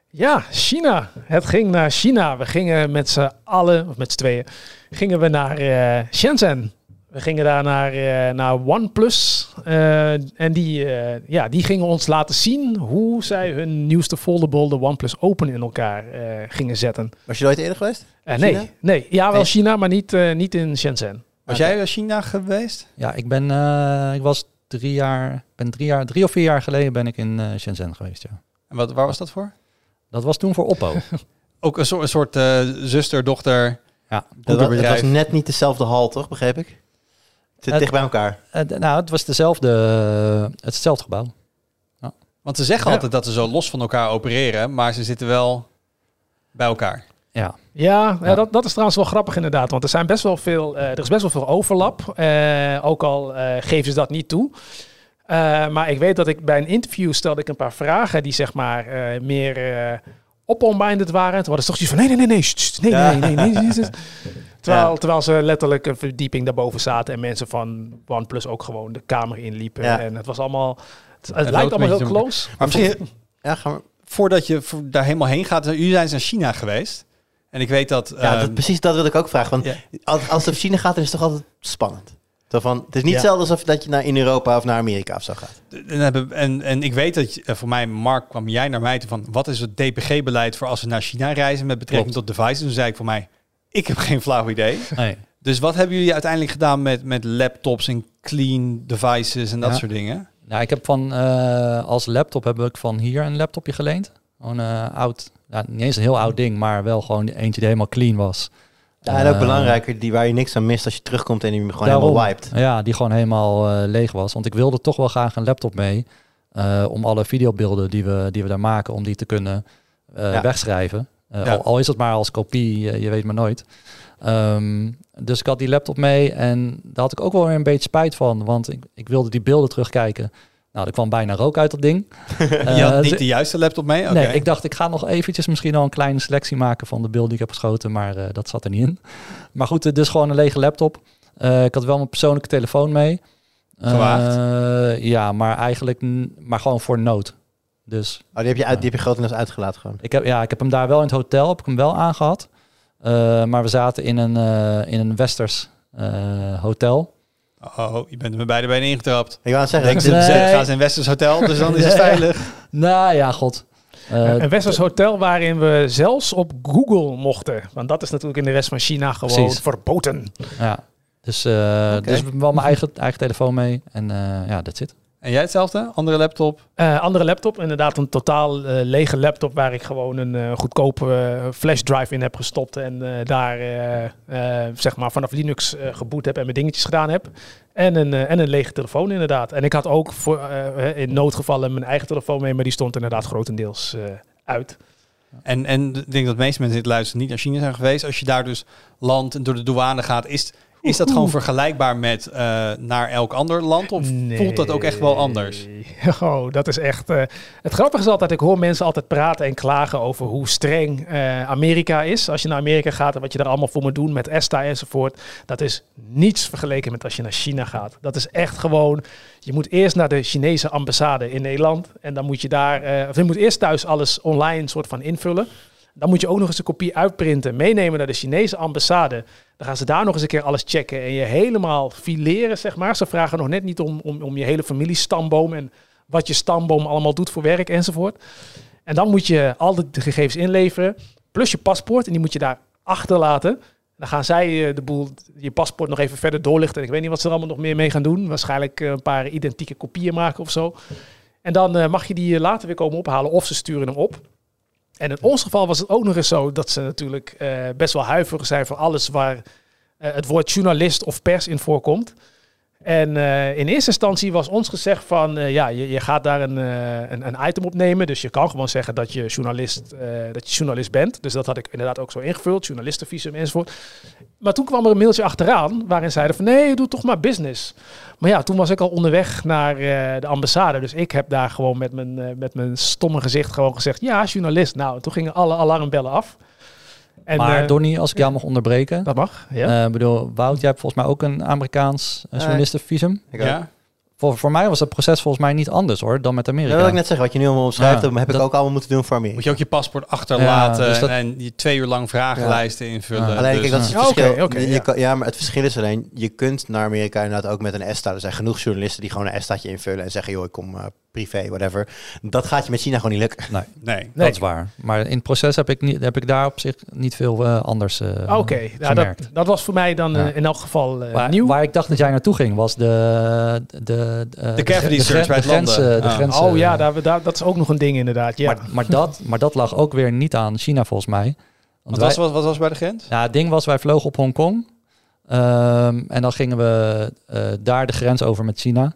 Ja, China. Het ging naar China. We gingen met z'n allen, of met z'n tweeën, gingen we naar uh, Shenzhen. We gingen daar naar, uh, naar OnePlus. Uh, en die, uh, ja, die gingen ons laten zien hoe zij hun nieuwste foldable, de OnePlus Open, in elkaar uh, gingen zetten. Was je nooit eerder geweest? Uh, nee, nee. Ja, wel China, maar niet, uh, niet in Shenzhen. Was jij naar China geweest? Ja, ik ben, uh, ik was drie jaar, ben drie jaar, drie of vier jaar geleden ben ik in uh, Shenzhen geweest, ja. En wat, waar was dat voor? Dat was toen voor Oppo. Ook een, so- een soort uh, zuster, dochter, ja, broederbedrijf. Dat was net niet dezelfde hal, toch? Begreep ik? Het zit het, dicht bij elkaar. Het, nou, het was dezelfde, uh, hetzelfde gebouw. Ja. Want ze zeggen ja. altijd dat ze zo los van elkaar opereren, maar ze zitten wel bij elkaar. Ja, ja, ja. Dat, dat is trouwens wel grappig inderdaad. Want er, zijn best wel veel, uh, er is best wel veel overlap. Uh, ook al uh, geven ze dat niet toe. Uh, maar ik weet dat ik bij een interview stelde ik een paar vragen die zeg maar uh, meer uh, Oppo-minded waren. Toen hadden ze toch zoiets van nee, nee, nee, nee, sst, nee, nee, nee, nee, nee, nee. Terwijl, terwijl ze letterlijk een verdieping daarboven zaten en mensen van OnePlus ook gewoon de kamer inliepen. Ja. En het was allemaal, het, het, het lijkt allemaal heel close. Maar misschien, ja, gaan we... voordat je daar helemaal heen gaat, jullie zijn naar China geweest. En ik weet dat... Ja, dat, uh, precies dat wil ik ook vragen. Want yeah. als het op China gaat, dan is het toch altijd spannend. Van, het is niet hetzelfde ja. alsof dat je naar in Europa of naar Amerika of zo gaat. En, en, en ik weet dat, je, voor mij, Mark, kwam jij naar mij toe van... wat is het D P G-beleid voor als we naar China reizen met betrekking Klopt. tot devices? Toen zei ik voor mij, ik heb geen flauw idee. Nee. Dus wat hebben jullie uiteindelijk gedaan met, met laptops en clean devices en dat ja. soort dingen? Nou, ik heb van... Uh, als laptop heb ik van hier een laptopje geleend. Gewoon uh, oud... Ja, niet eens een heel oud ding, maar wel gewoon eentje die helemaal clean was. Ja, en ook uh, belangrijker, die waar je niks aan mist als je terugkomt en die gewoon daarom, helemaal wiped. Ja, die gewoon helemaal uh, leeg was. Want ik wilde toch wel graag een laptop mee uh, om alle videobeelden die we, die we daar maken, om die te kunnen uh, ja. wegschrijven. Uh, ja. al, al is het maar als kopie, uh, je weet maar nooit. Um, dus ik had die laptop mee en daar had ik ook wel weer een beetje spijt van, want ik, ik wilde die beelden terugkijken. Nou, er kwam bijna rook uit dat ding. Je had niet de juiste laptop mee? Okay. Nee, ik dacht, ik ga nog eventjes misschien al een kleine selectie maken van de beelden die ik heb geschoten, maar uh, dat zat er niet in. Maar goed, dus gewoon een lege laptop. Uh, ik had wel mijn persoonlijke telefoon mee. Gewaagd? Uh, ja, maar eigenlijk, n- maar gewoon voor nood. Dus, oh, die heb je, uit, die heb je grotendeels uitgelaten gewoon? Ik heb, ja, ik heb hem daar wel in het hotel, heb ik hem wel aangehad. Uh, maar we zaten in een, uh, in een westers uh, hotel. Oh, je bent er met beide benen ingetrapt. Ik wou het zeggen. Denk ze, nee. ze gaan ze in Westers Hotel, dus dan is het veilig. Nou ja, god. Uh, een Westers Hotel waarin we zelfs op Google mochten. Want dat is natuurlijk in de rest van China gewoon precies. verboden. Ja, dus, uh, okay. dus wel mijn eigen, eigen telefoon mee. En uh, ja, that's it. En jij hetzelfde? Andere laptop? Uh, andere laptop. Inderdaad, een totaal uh, lege laptop waar ik gewoon een uh, goedkope uh, flash drive in heb gestopt. En uh, daar uh, uh, zeg maar vanaf Linux uh, geboot heb en mijn dingetjes gedaan heb. En een, uh, en een lege telefoon inderdaad. En ik had ook voor, uh, in noodgevallen mijn eigen telefoon mee, maar die stond inderdaad grotendeels uh, uit. En, en ik denk dat de meeste mensen dit luisteren niet naar China zijn geweest. Als je daar dus landt en door de douane gaat, is... Is dat gewoon vergelijkbaar met uh, naar elk ander land? Of nee. voelt dat ook echt wel anders? Oh, dat is echt... Uh, het grappige is altijd, ik hoor mensen altijd praten en klagen over hoe streng uh, Amerika is. Als je naar Amerika gaat en wat je daar allemaal voor moet doen met ESTA enzovoort. Dat is niets vergeleken met als je naar China gaat. Dat is echt gewoon... Je moet eerst naar de Chinese ambassade in Nederland. En dan moet je daar... Uh, of je moet eerst thuis alles online soort van invullen. Dan moet je ook nog eens een kopie uitprinten, meenemen naar de Chinese ambassade. Dan gaan ze daar nog eens een keer alles checken en je helemaal fileren, zeg maar. Ze vragen nog net niet om, om, om je hele familiestamboom en wat je stamboom allemaal doet voor werk enzovoort. En dan moet je al de gegevens inleveren, plus je paspoort. En die moet je daar achterlaten. Dan gaan zij de boel, je paspoort nog even verder doorlichten. En ik weet niet wat ze er allemaal nog meer mee gaan doen. Waarschijnlijk een paar identieke kopieën maken of zo. En dan uh, mag je die later weer komen ophalen of ze sturen hem op. En in ons geval was het ook nog eens zo dat ze natuurlijk uh, best wel huiverig zijn voor alles waar uh, het woord journalist of pers in voorkomt. En uh, in eerste instantie was ons gezegd van, uh, ja, je, je gaat daar een, uh, een, een item opnemen. Dus je kan gewoon zeggen dat je journalist, uh, dat je journalist bent. Dus dat had ik inderdaad ook zo ingevuld, journalistenvisum enzovoort. Maar toen kwam er een mailtje achteraan waarin zeiden van, nee, doe toch maar business. Maar ja, toen was ik al onderweg naar uh, de ambassade. Dus ik heb daar gewoon met mijn, uh, met mijn stomme gezicht gewoon gezegd, ja, journalist. Nou, toen gingen alle alarmbellen af. En maar uh, Donnie, als ik jou mag onderbreken. Dat mag, ja. Uh, bedoel, Wout, jij hebt volgens mij ook een Amerikaans uh, journalistenvisum. Uh, ja. Voor, voor mij was dat proces volgens mij niet anders hoor, dan met Amerika. Dat wil ik net zeggen, wat je nu allemaal omschrijft, ja, heb dat, ik ook allemaal moeten doen voor Amerika. Moet je ook je paspoort achterlaten, ja, dus dat, en je twee uur lang vragenlijsten, ja, invullen. Ja. Alleen, dus, kijk, dat is het, ja, verschil. Okay, okay, je, ja. Kan, ja, maar het verschil is alleen, je kunt naar Amerika inderdaad ook met een ESTA. Er zijn genoeg journalisten die gewoon een ESTA'tje invullen en zeggen, joh, ik kom... Uh, privé, whatever. Dat gaat je met China gewoon niet lukken. Nee, nee, nee, dat is waar. Maar in het proces heb ik, niet, heb ik daar op zich niet veel uh, anders uh, Oké, okay, ja, dat, dat was voor mij dan ja. uh, in elk geval uh, waar, nieuw. Waar ik dacht dat jij naartoe ging, was de... De, uh, de cavity de, search de, de, de, grenzen, de ah. grenzen. Oh ja, daar, daar, dat is ook nog een ding inderdaad. Ja. Maar, maar, dat, maar dat lag ook weer niet aan China volgens mij. Want wat, wij, was, wat was bij de grens? Ja, het ding was, wij vlogen op Hongkong. Um, en dan gingen we uh, daar de grens over met China.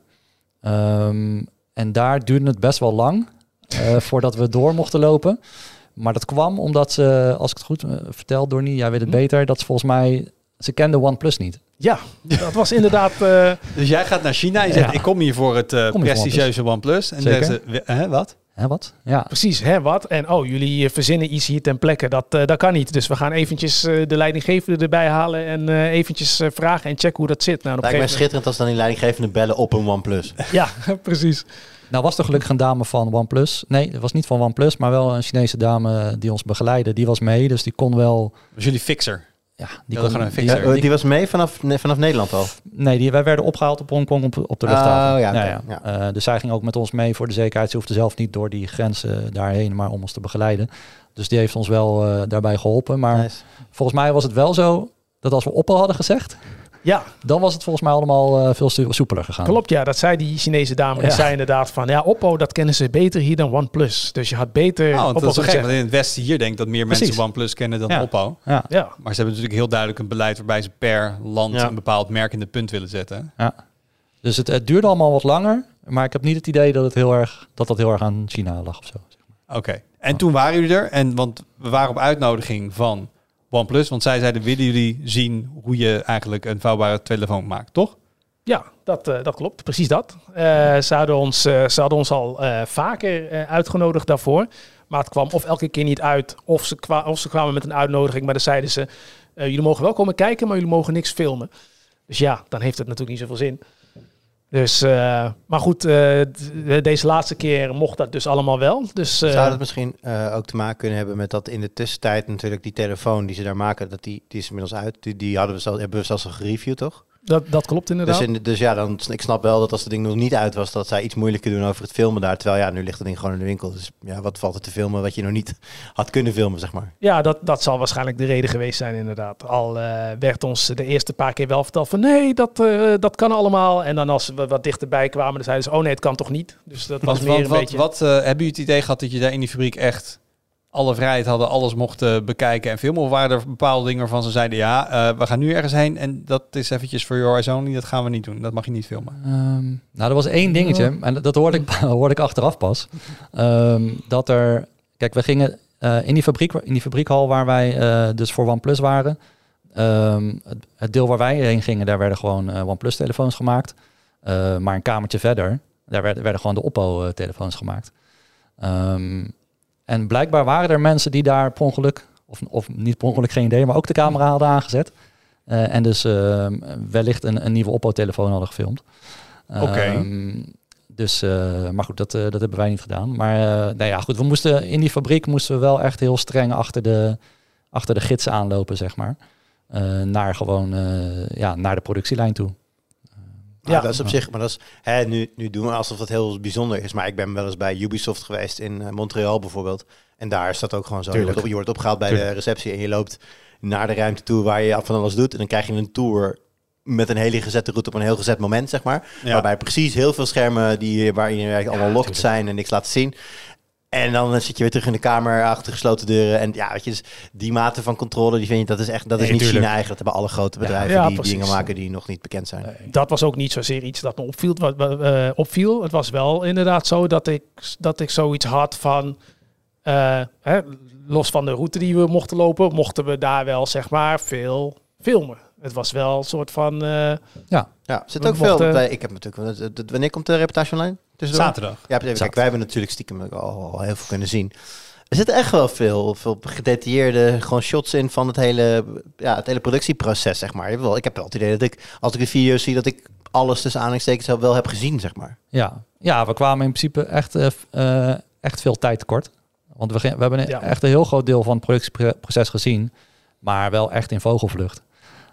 Um, En daar duurde het best wel lang uh, voordat we door mochten lopen. Maar dat kwam omdat ze, als ik het goed uh, vertel, Donnie, jij weet het beter, dat ze volgens mij, ze kenden OnePlus niet. Ja, dat was inderdaad... Uh... Dus jij gaat naar China en je zegt, ja, ik kom hier voor het uh, prestigieuze OnePlus. OnePlus. En zeker. Deze, hè, wat? Hè, wat? Ja. Precies, hè, wat? En oh, jullie verzinnen iets hier ten plekke. Dat, uh, dat kan niet. Dus we gaan eventjes uh, de leidinggevende erbij halen en uh, eventjes uh, vragen en checken hoe dat zit. Nou, lijkt mij schitterend als dan die leidinggevende bellen op een OnePlus. Ja, precies. Nou was er gelukkig een dame van OnePlus. Nee, dat was niet van OnePlus, maar wel een Chinese dame die ons begeleidde. Die was mee, dus die kon wel... Was jullie fixer? Ja, die, kon, een fixer. Die, die, die was mee vanaf, ne, vanaf Nederland al? Nee, die, wij werden opgehaald op Hongkong op, op de luchthaven. Oh, ja, okay, ja, ja. Ja. Uh, dus zij ging ook met ons mee voor de zekerheid. Ze hoefde zelf niet door die grenzen daarheen, maar om ons te begeleiden. Dus die heeft ons wel uh, daarbij geholpen. Maar nice. Volgens mij was het wel zo dat als we Oppo hadden gezegd... Ja, dan was het volgens mij allemaal uh, veel soepeler gegaan. Klopt, ja. Dat zei die Chinese dame. Ja. En zei inderdaad van, ja, Oppo, dat kennen ze beter hier dan OnePlus. Dus je had beter... Oh, want Oppo dat is gek, want in het Westen hier denk ik dat meer precies mensen OnePlus kennen dan, ja, Oppo. Ja. Ja. Maar ze hebben natuurlijk heel duidelijk een beleid waarbij ze per land, ja, een bepaald merk in de punt willen zetten. Ja. Dus het, het duurde allemaal wat langer, maar ik heb niet het idee dat het heel erg, dat, dat heel erg aan China lag of zo. Zeg maar. Oké. Okay. En oh. toen waren jullie er, en, want we waren op uitnodiging van... OnePlus, want zij zeiden, willen jullie zien hoe je eigenlijk een vouwbare telefoon maakt, toch? Ja, dat, uh, dat klopt. Precies dat. Uh, ze, hadden ons, uh, ze hadden ons al uh, vaker uh, uitgenodigd daarvoor. Maar het kwam of elke keer niet uit, of ze, kwa- of ze kwamen met een uitnodiging. Maar dan zeiden ze, uh, jullie mogen wel komen kijken, maar jullie mogen niks filmen. Dus ja, dan heeft het natuurlijk niet zoveel zin. Dus, uh, maar goed, uh, d- deze laatste keer mocht dat dus allemaal wel. Dus, uh, zou dat misschien uh, ook te maken kunnen hebben met dat in de tussentijd natuurlijk die telefoon die ze daar maken, dat die, die is inmiddels uit. Die, die hadden we zelf, hebben we zelfs al gereviewd, toch? Dat, dat klopt inderdaad. Dus, in, dus ja, dan, ik snap wel dat als het ding nog niet uit was, dat zij iets moeilijker doen over het filmen daar. Terwijl ja, nu ligt het ding gewoon in de winkel. Dus ja, wat valt er te filmen wat je nog niet had kunnen filmen, zeg maar. Ja, dat, dat zal waarschijnlijk de reden geweest zijn inderdaad. Al uh, werd ons de eerste paar keer wel verteld van nee, dat, uh, dat kan allemaal. En dan als we wat dichterbij kwamen, dan zeiden ze oh nee, het kan toch niet. Dus dat was wat, meer een wat, beetje... Wat, uh, hebben jullie het idee gehad dat je daar in die fabriek echt... alle vrijheid hadden, alles mochten bekijken en filmen? Of waren er bepaalde dingen waarvan ze zeiden... ja, uh, we gaan nu ergens heen en dat is eventjes voor your eyes only. Dat gaan we niet doen. Dat mag je niet filmen. Um, nou, er was één dingetje. En dat, dat hoorde ik, hoorde ik achteraf pas. Um, dat er... Kijk, we gingen uh, in, die fabriek, in die fabriekhal waar wij uh, dus voor OnePlus waren. Um, het, het deel waar wij heen gingen, daar werden gewoon uh, OnePlus-telefoons gemaakt. Uh, maar een kamertje verder, daar werden, werden gewoon de Oppo-telefoons gemaakt. Um, En blijkbaar waren er mensen die daar per ongeluk, of, of niet per ongeluk, geen idee, maar ook de camera hadden aangezet. Uh, en dus uh, wellicht een, een nieuwe Oppo-telefoon hadden gefilmd. Oké. Okay. Um, dus, uh, maar goed, dat, uh, dat hebben wij niet gedaan. Maar uh, nou ja, goed, we moesten in die fabriek moesten we wel echt heel streng achter de, achter de gidsen aanlopen, zeg maar. Uh, naar gewoon, uh, ja, naar de productielijn toe. Ja, ah, dat is op zich, maar dat is, hè, nu, nu doen we alsof dat heel bijzonder is. Maar ik ben wel eens bij Ubisoft geweest in uh, Montreal bijvoorbeeld. En daar is dat ook gewoon zo. Je wordt, op, je wordt opgehaald bij Tuurlijk. de receptie en je loopt naar de ruimte toe waar je van alles doet. En dan krijg je een tour met een hele gezette route op een heel gezet moment, zeg maar. Ja. Waarbij precies heel veel schermen die waarin je eigenlijk allemaal ja, locked zijn en niks laten zien. En dan zit je weer terug in de kamer achter gesloten deuren. En ja, weet je, dus die mate van controle, die vind je, dat is echt, dat is nee, niet tuurlijk. China eigenlijk. Dat hebben alle grote bedrijven ja, ja, die precies. dingen maken die nog niet bekend zijn. Nee. Dat was ook niet zozeer iets dat me opviel. Wat, uh, opviel. Het was wel inderdaad zo dat ik, dat ik zoiets had van... Uh, hè, los van de route die we mochten lopen, mochten we daar wel zeg maar veel filmen. Het was wel een soort van... Uh, ja, ja, zit ook mochten... veel bij. Ik heb natuurlijk... Wanneer komt de reportage online? Tussendoor? Zaterdag. Ja, even, kijk, wij hebben natuurlijk stiekem al heel veel kunnen zien. Er zitten echt wel veel, veel gedetailleerde gewoon shots in van het hele, ja, het hele productieproces, zeg maar. Ik heb wel het idee dat ik, als ik de video's zie, dat ik alles tussen aanhalingstekens wel heb gezien, zeg maar. Ja, ja, we kwamen in principe echt, uh, echt veel tijd tekort. Want we, we hebben ja. echt een heel groot deel van het productieproces gezien, maar wel echt in vogelvlucht.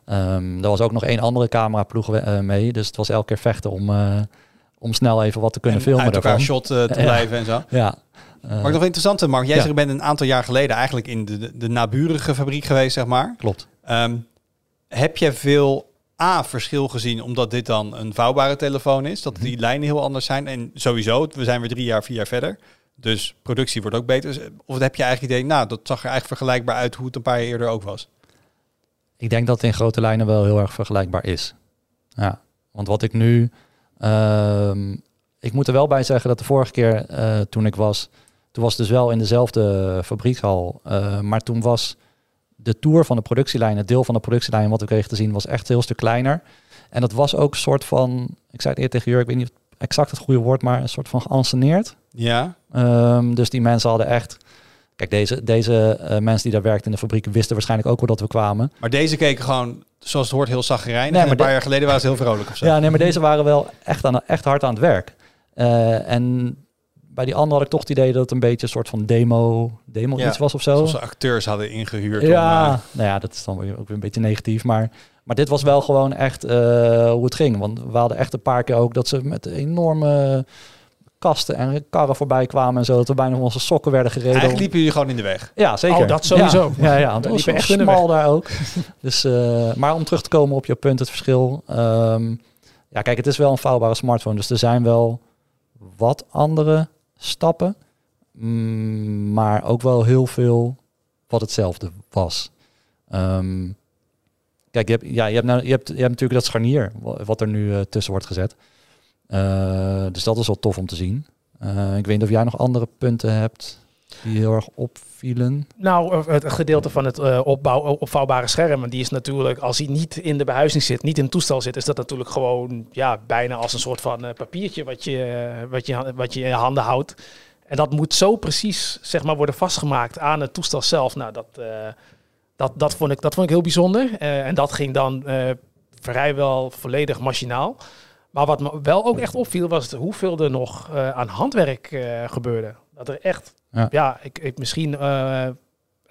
Um, er was ook nog één andere cameraploeg uh, mee, dus het was elke keer vechten om... Uh, om snel even wat te kunnen en filmen. Uit elkaar daarvan. shot uh, te ja. blijven en zo. Ja. Uh, maar nog wel interessant, Mark. Jij ja. zegt, bent een aantal jaar geleden eigenlijk in de, de, de naburige fabriek geweest, zeg maar. Klopt. Um, heb je veel A-verschil gezien, omdat dit dan een vouwbare telefoon is? Dat die mm-hmm. lijnen heel anders zijn. En sowieso, we zijn weer drie jaar, vier jaar verder. Dus productie wordt ook beter. Of heb je eigenlijk idee, nou, dat zag er eigenlijk vergelijkbaar uit hoe het een paar jaar eerder ook was? Ik denk dat het in grote lijnen wel heel erg vergelijkbaar is. Ja. Want wat ik nu... Um, ik moet er wel bij zeggen dat de vorige keer uh, toen ik was, toen was dus wel in dezelfde fabriekshal. Uh, maar toen was de tour van de productielijn, het deel van de productielijn wat we kregen te zien, was echt een heel stuk kleiner. En dat was ook een soort van, ik zei het eerder tegen Jur, ik weet niet of het exact het goede woord, maar een soort van geanceneerd. Ja. Um, dus die mensen hadden echt... Kijk, deze, deze uh, mensen die daar werkten in de fabriek wisten waarschijnlijk ook wel dat we kwamen. Maar deze keken gewoon, zoals het hoort, heel chagrijnig. Nee, maar een paar de... jaar geleden waren ze heel vrolijk of zo. Ja, nee, maar deze waren wel echt, aan, echt hard aan het werk. Uh, en bij die anderen had ik toch het idee dat het een beetje een soort van demo, demo ja, iets was of zo. Zoals ze acteurs hadden ingehuurd. Ja, om, uh... nou ja, dat is dan ook weer een beetje negatief. Maar, maar dit was wel gewoon echt uh, hoe het ging. Want we hadden echt een paar keer ook dat ze met enorme... kasten en karren voorbij kwamen en zo, dat we bijna van onze sokken werden gereden. Eigenlijk liepen jullie gewoon in de weg. Ja, zeker. Oh, dat sowieso. Ja, ja, ja, want we liepen echt smal daar ook. Dus, uh, maar om terug te komen op je punt, het verschil. Um, ja, kijk, het is wel een vouwbare smartphone, dus er zijn wel wat andere stappen, mm, maar ook wel heel veel wat hetzelfde was. Um, kijk, je hebt, ja, je hebt, nou, je hebt, je hebt natuurlijk dat scharnier, wat er nu uh, tussen wordt gezet. Uh, dus dat is wel tof om te zien. Uh, ik weet niet of jij nog andere punten hebt die heel erg opvielen. Nou, het gedeelte van het uh, opbouw, opvouwbare scherm, die is natuurlijk, als hij niet in de behuizing zit, niet in het toestel zit, is dat natuurlijk gewoon ja, bijna als een soort van uh, papiertje wat je, uh, wat, je, wat je in je handen houdt. En dat moet zo precies zeg maar, worden vastgemaakt aan het toestel zelf. Nou, dat, uh, dat, dat, vond ik, dat vond ik heel bijzonder. Uh, en dat ging dan uh, vrijwel volledig machinaal. Maar wat me wel ook echt opviel was hoeveel er nog uh, aan handwerk uh, gebeurde. Dat er echt, ja, ja ik, ik misschien uh,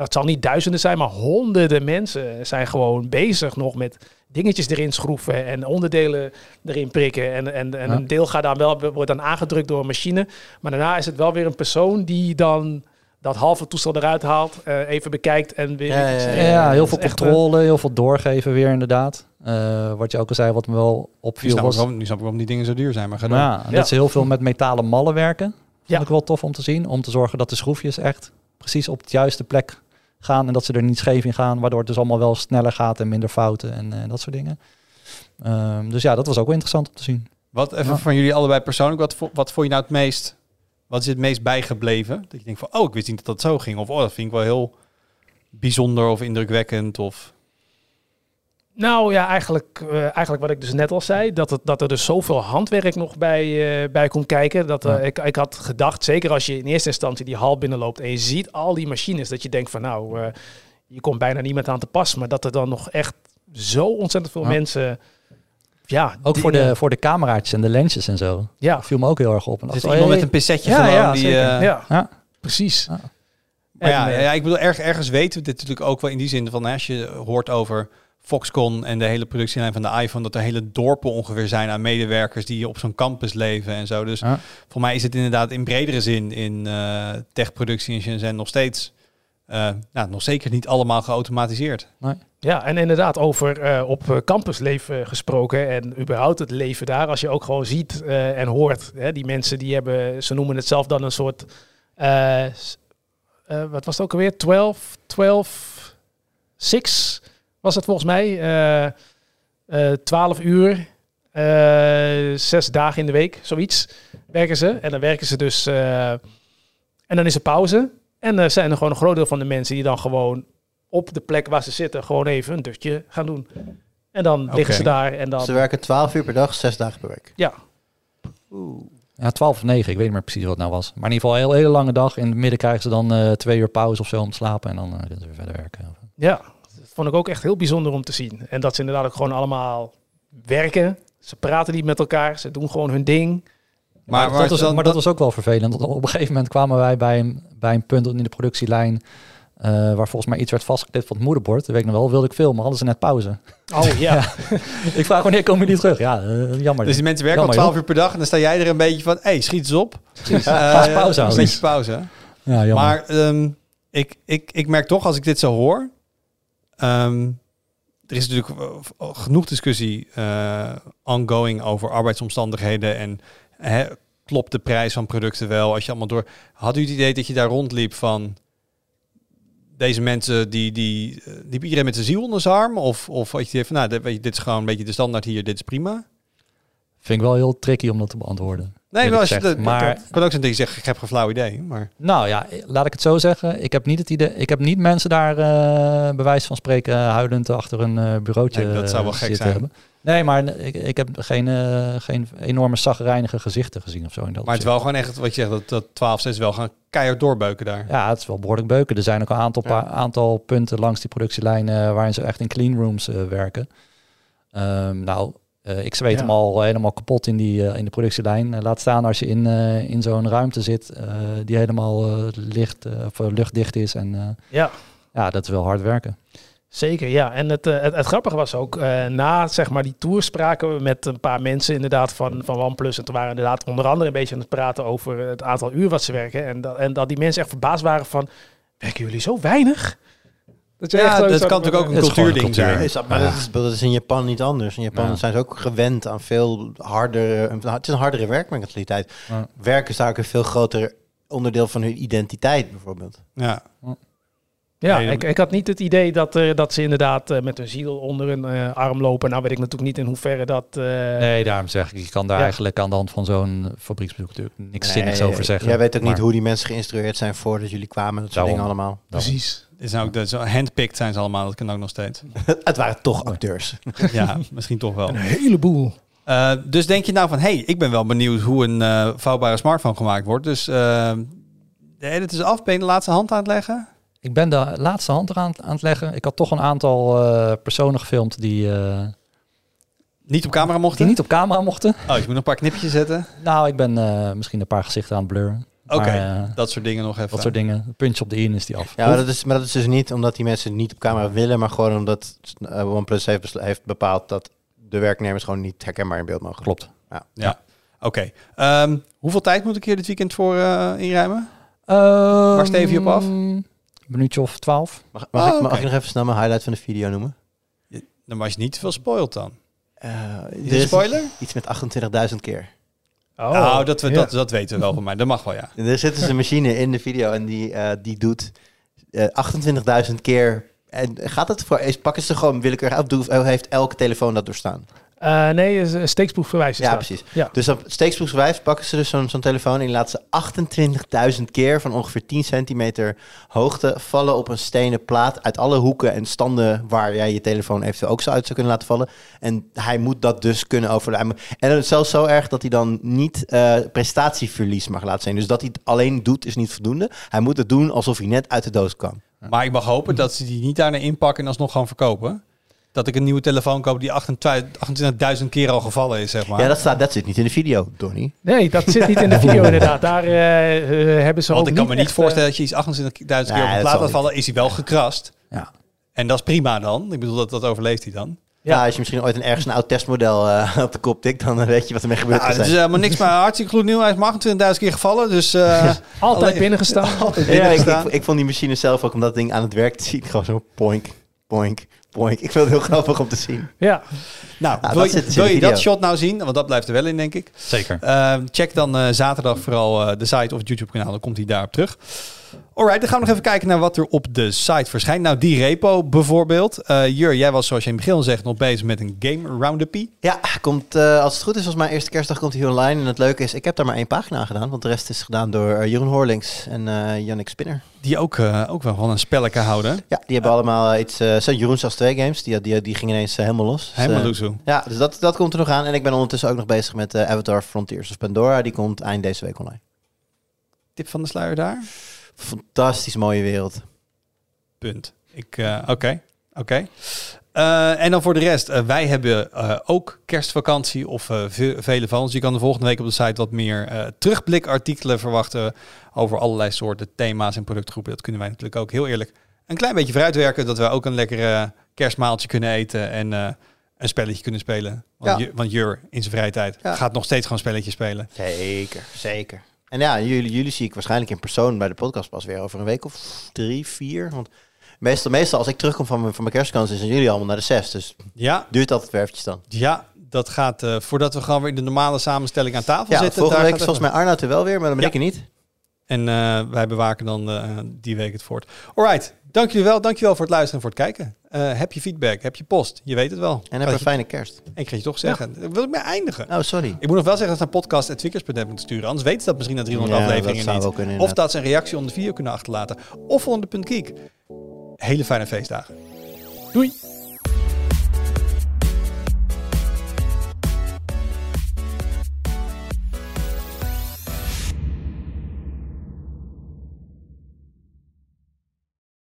dat zal niet duizenden zijn, maar honderden mensen zijn gewoon bezig nog met dingetjes erin schroeven en onderdelen erin prikken. En, en, en ja. een deel gaat dan wel, wordt dan aangedrukt door een machine. Maar daarna is het wel weer een persoon die dan dat halve toestel eruit haalt, uh, even bekijkt en weer... Ja, ja, ja, ja heel veel controle, een... heel veel doorgeven weer inderdaad. Uh, wat je ook al zei, wat me wel opviel was... Waarom, nu snap ik waarom die dingen zo duur zijn, maar gedaan. Ja, ja. Dat ze heel veel met metalen mallen werken. Vond ja. ik wel tof om te zien. Om te zorgen dat de schroefjes echt precies op de juiste plek gaan en dat ze er niet scheef in gaan, waardoor het dus allemaal wel sneller gaat en minder fouten en uh, dat soort dingen. Um, dus ja, dat was ook wel interessant om te zien. Wat even ja. van jullie allebei persoonlijk, wat, vo- wat vond je nou het meest... Wat is het meest bijgebleven? Dat je denkt van, oh, ik wist niet dat dat zo ging. Of, oh, dat vind ik wel heel bijzonder of indrukwekkend. Of... Nou ja, eigenlijk, uh, eigenlijk wat ik dus net al zei. Dat, het, dat er dus zoveel handwerk nog bij, uh, bij komt kijken. Dat, uh, ja. ik, ik had gedacht, zeker als je in eerste instantie die hal binnenloopt en je ziet al die machines, dat je denkt van, nou, uh, je komt bijna niemand aan te pas. Maar dat er dan nog echt zo ontzettend veel ja. mensen... Ja, ook voor de, voor de cameraatjes en de lensjes en zo. Ja. Dat viel me ook heel erg op. En zit iemand met een pincetje ja, ja, die, uh... ja. ja, precies. Ja. Maar ja, ja, ik bedoel, erg, ergens weten we dit natuurlijk ook wel in die zin van, hè, als je hoort over Foxconn en de hele productielijn van de iPhone, dat er hele dorpen ongeveer zijn aan medewerkers die op zo'n campus leven en zo. Dus ja. voor mij is het inderdaad in bredere zin in uh, techproductie in Shenzhen nog steeds... Uh, nou, nog zeker niet allemaal geautomatiseerd. Nee. Ja, en inderdaad over uh, op campusleven gesproken en überhaupt het leven daar. Als je ook gewoon ziet uh, en hoort, hè, die mensen die hebben, ze noemen het zelf dan een soort, uh, uh, wat was het ook alweer? twaalf, twaalf, zes was het volgens mij. Uh, uh, twaalf uur, uh, zes dagen in de week, zoiets werken ze. En dan werken ze dus, uh, en dan is er pauze. En er zijn er gewoon een groot deel van de mensen die dan gewoon op de plek waar ze zitten gewoon even een dutje gaan doen. En dan okay. liggen ze daar. En dan... Ze werken twaalf uur per dag, zes dagen per week. Ja. Oeh. Ja, twaalf of negen. Ik weet niet meer precies wat het nou was. Maar in ieder geval een hele, hele lange dag. In het midden krijgen ze dan uh, twee uur pauze of zo om te slapen. En dan uh, kunnen ze weer verder werken. Ja, dat vond ik ook echt heel bijzonder om te zien. En dat ze inderdaad ook gewoon allemaal werken. Ze praten niet met elkaar. Ze doen gewoon hun ding. Maar, maar, dat, was, dan, maar dat, dat was ook wel vervelend. Want op een gegeven moment kwamen wij bij een, bij een punt in de productielijn... Uh, waar volgens mij iets werd vastgeklipt van het moederbord. Dat weet ik nog wel, wilde ik filmen. Hadden ze net pauze. Oh ja. ja. Ik vraag wanneer komen jullie terug? Ja, uh, jammer. Dus die mensen werken al twaalf uur per dag... en dan sta jij er een beetje van... hé, hey, schiet eens op. Precies. Uh, Ga eens pauze houden. Precies, pauze. Ja, jammer. Maar um, ik, ik, ik merk toch, als ik dit zo hoor... Um, er is natuurlijk genoeg discussie... Uh, ongoing over arbeidsomstandigheden... en He, klopt de prijs van producten wel? Als je allemaal door... Had u het idee dat je daar rondliep van... Deze mensen, die, die, die iedereen met zijn ziel onder zijn arm? Of, of had je het van, nou, dit, dit is gewoon een beetje de standaard hier, dit is prima? Vind ik wel heel tricky om dat te beantwoorden. Nee, wel, als je de, maar... Ik kan ook zo'n ding zeggen, ik heb geen flauw idee. Maar... Nou ja, laat ik het zo zeggen. Ik heb niet, het idee, ik heb niet mensen daar uh, bewijs van spreken... Uh, huilend achter een uh, bureautje nee, dat zou wel uh, gek zijn. Hebben. Nee, maar ik, ik heb geen, uh, geen enorme chagrijnige gezichten gezien of zo. In dat maar het is wel gewoon echt, wat je zegt, dat twaalf zes is wel gaan keihard doorbeuken daar. Ja, het is wel behoorlijk beuken. Er zijn ook een aantal, ja. pa- aantal punten langs die productielijnen uh, waarin ze echt in clean rooms uh, werken. Um, nou, uh, ik zweet ja. hem al helemaal kapot in, die, uh, in de productielijn. Uh, laat staan als je in, uh, in zo'n ruimte zit uh, die helemaal uh, licht, uh, of luchtdicht is. En, uh, ja. ja, dat is wel hard werken. Zeker, ja. En het, het, het grappige was ook, uh, na zeg maar die tour spraken we met een paar mensen inderdaad van, van OnePlus. En toen waren we inderdaad onder andere een beetje aan het praten over het aantal uur wat ze werken. En dat, en dat die mensen echt verbaasd waren van, werken jullie zo weinig? Dat ja, dat, dat kan natuurlijk ook een cultuurding zijn. Cultuur. Ja, maar ja. Dat, is, dat is in Japan niet anders. In Japan ja. zijn ze ook gewend aan veel hardere, het is een hardere werkmentaliteit. Ja. Werk is daar ook een veel groter onderdeel van hun identiteit bijvoorbeeld. Ja. Ja, ik, ik had niet het idee dat, uh, dat ze inderdaad uh, met hun ziel onder hun uh, arm lopen. Nou weet ik natuurlijk niet in hoeverre dat... Uh... Nee, daarom zeg ik, je kan daar ja. eigenlijk aan de hand van zo'n fabrieksbezoek natuurlijk niks nee, zinnigs over zeggen. Jij weet ook maar... niet hoe die mensen geïnstrueerd zijn voordat jullie kwamen, dat soort dingen allemaal. Daarom. Precies. Is nou ook de, zo handpicked zijn ze allemaal, dat kan ook nog steeds. Het waren toch acteurs. Ja, misschien toch wel. Een heleboel. Uh, dus denk je nou van, hé, hey, ik ben wel benieuwd hoe een uh, vouwbare smartphone gemaakt wordt. Dus uh, de edit is af, ben je de laatste hand aan het leggen? Ik ben de laatste hand eraan aan het leggen. Ik had toch een aantal uh, personen gefilmd die... Uh, niet op camera mochten? Die niet op camera mochten. Oh, je moet nog een paar knipjes zetten. Nou, ik ben uh, misschien een paar gezichten aan het blurren. Oké, okay, uh, dat soort dingen nog even. Dat soort dingen. Puntje op de i is die af. Ja, maar dat, is, maar dat is dus niet omdat die mensen niet op camera willen, maar gewoon omdat uh, OnePlus heeft, besla- heeft bepaald dat de werknemers gewoon niet herkenbaar in beeld mogen. Klopt. Ja. ja. Oké. Okay. Um, hoeveel tijd moet ik hier dit weekend voor uh, inruimen? Um, Waar steef je op af? Een minuutje of twaalf. Mag, mag, oh, ik, mag okay. ik nog even snel mijn highlight van de video noemen? Je, dan was je niet te veel spoiled dan. Uh, is er spoiler? Iets met achtentwintigduizend keer. Oh, nou, dat, we, ja. dat, dat weten we wel van mij. Dat mag wel, ja. Er zit dus een machine in de video en die, uh, die doet uh, achtentwintigduizend keer. En gaat het voor? Pakken ze gewoon willekeurig uit? Doe, heeft elke telefoon dat doorstaan? Uh, nee, steeksproefgewijs. Ja, dat. precies. Ja. Dus op steeksproefgewijs pakken ze dus zo'n, zo'n telefoon en laten ze achtentwintigduizend keer van ongeveer tien centimeter hoogte vallen op een stenen plaat uit alle hoeken en standen waar jij je telefoon eventueel ook zo uit zou kunnen laten vallen. En hij moet dat dus kunnen overleven. En het is zelfs zo erg dat hij dan niet uh, prestatieverlies mag laten zijn. Dus dat hij het alleen doet is niet voldoende. Hij moet het doen alsof hij net uit de doos kwam. Maar ik mag hopen dat ze die niet daarna inpakken en alsnog gaan verkopen. Dat ik een nieuwe telefoon koop die achtentwintigduizend keer al gevallen is, zeg maar. Ja, dat staat, dat zit niet in de video, Donnie. Nee, dat zit niet in de video, inderdaad. Daar uh, hebben ze Want ook ik kan niet me niet voorstellen dat je iets achtentwintigduizend keer nee, op de plaat laat vallen. Is hij wel gekrast. Ja. En dat is prima dan. Ik bedoel, dat, dat overleeft hij dan. Ja, nou, als je misschien ooit een ergens een oud testmodel uh, op de kop tikt, dan weet je wat ermee gebeurt. Ja, het is dus helemaal niks, maar hartstikke goed nieuw. Hij is achtentwintigduizend keer gevallen, dus... Uh, ja. Altijd binnengestaan. Altijd binnengestaan. Ja, ik, ik, ik vond die machine zelf ook, om dat ding aan het werk te zien, gewoon zo poink, poink. Boink. Ik vind het heel grappig om te zien. Ja. Nou, nou wil, je, wil je dat shot nou zien? Want dat blijft er wel in, denk ik. Zeker. Uh, check dan uh, zaterdag vooral uh, de site of het YouTube-kanaal. Dan komt hij daarop terug. Alright, dan gaan we nog even kijken naar wat er op de site verschijnt. Nou, die repo bijvoorbeeld. Uh, Jur, jij was zoals je in het begin zegt nog bezig met een game round-upie. Ja, komt, uh, als het goed is, volgens mij eerste kerstdag komt hij online. En het leuke is, ik heb daar maar één pagina gedaan. Want de rest is gedaan door uh, Jeroen Hoorlings en uh, Jannik Spinner. Die ook, uh, ook wel van een spelletje houden. Ja, die hebben uh, allemaal iets... Uh, zo Jeroen zelfs twee games. Die, die, die gingen ineens uh, helemaal los. Helemaal dus, uh, loezo. Ja, dus dat, dat komt er nog aan. En ik ben ondertussen ook nog bezig met uh, Avatar Frontiers of Pandora. Die komt eind deze week online. Tip van de sluier daar? Fantastisch mooie wereld. Punt. Ik, uh, oké. Okay. Okay. Uh, en dan voor de rest. Uh, wij hebben uh, ook kerstvakantie of uh, ve- vele van ons. Je kan de volgende week op de site wat meer uh, terugblikartikelen verwachten over allerlei soorten thema's en productgroepen. Dat kunnen wij natuurlijk ook heel eerlijk een klein beetje vooruitwerken. Dat we ook een lekkere kerstmaaltje kunnen eten en uh, een spelletje kunnen spelen. Want, ja. J- want Jur in zijn vrije tijd ja. gaat nog steeds gewoon spelletjes spelen. Zeker, zeker. En ja, jullie, jullie zie ik waarschijnlijk in persoon bij de podcast pas weer over een week of drie, vier. Want meestal, meestal als ik terugkom van mijn, van mijn kerstvakantie zijn jullie allemaal naar de zes. Dus ja. duurt altijd weer eventjes dan. Ja, dat gaat uh, voordat we gewoon weer in de normale samenstelling aan tafel ja, zitten. Volgende daar week is volgens mij Arnoud er wel weer, maar dan ben ja. ik er niet. En uh, wij bewaken dan uh, die week het voort. Alright, dank jullie wel. Dank je wel voor het luisteren en voor het kijken. Uh, heb je feedback, heb je post, je weet het wel. En heb oh, een je... fijne kerst. En ik ga je toch zeggen, ja. wil ik mee eindigen. Oh, sorry. Ik moet nog wel zeggen dat ze naar podcast at tweakers dot net moeten sturen. Anders weten ze dat misschien na driehonderd ja, afleveringen dat niet. Kunnen, of dat ze een reactie onder de video kunnen achterlaten. Of onder de punt geek. Hele fijne feestdagen. Doei.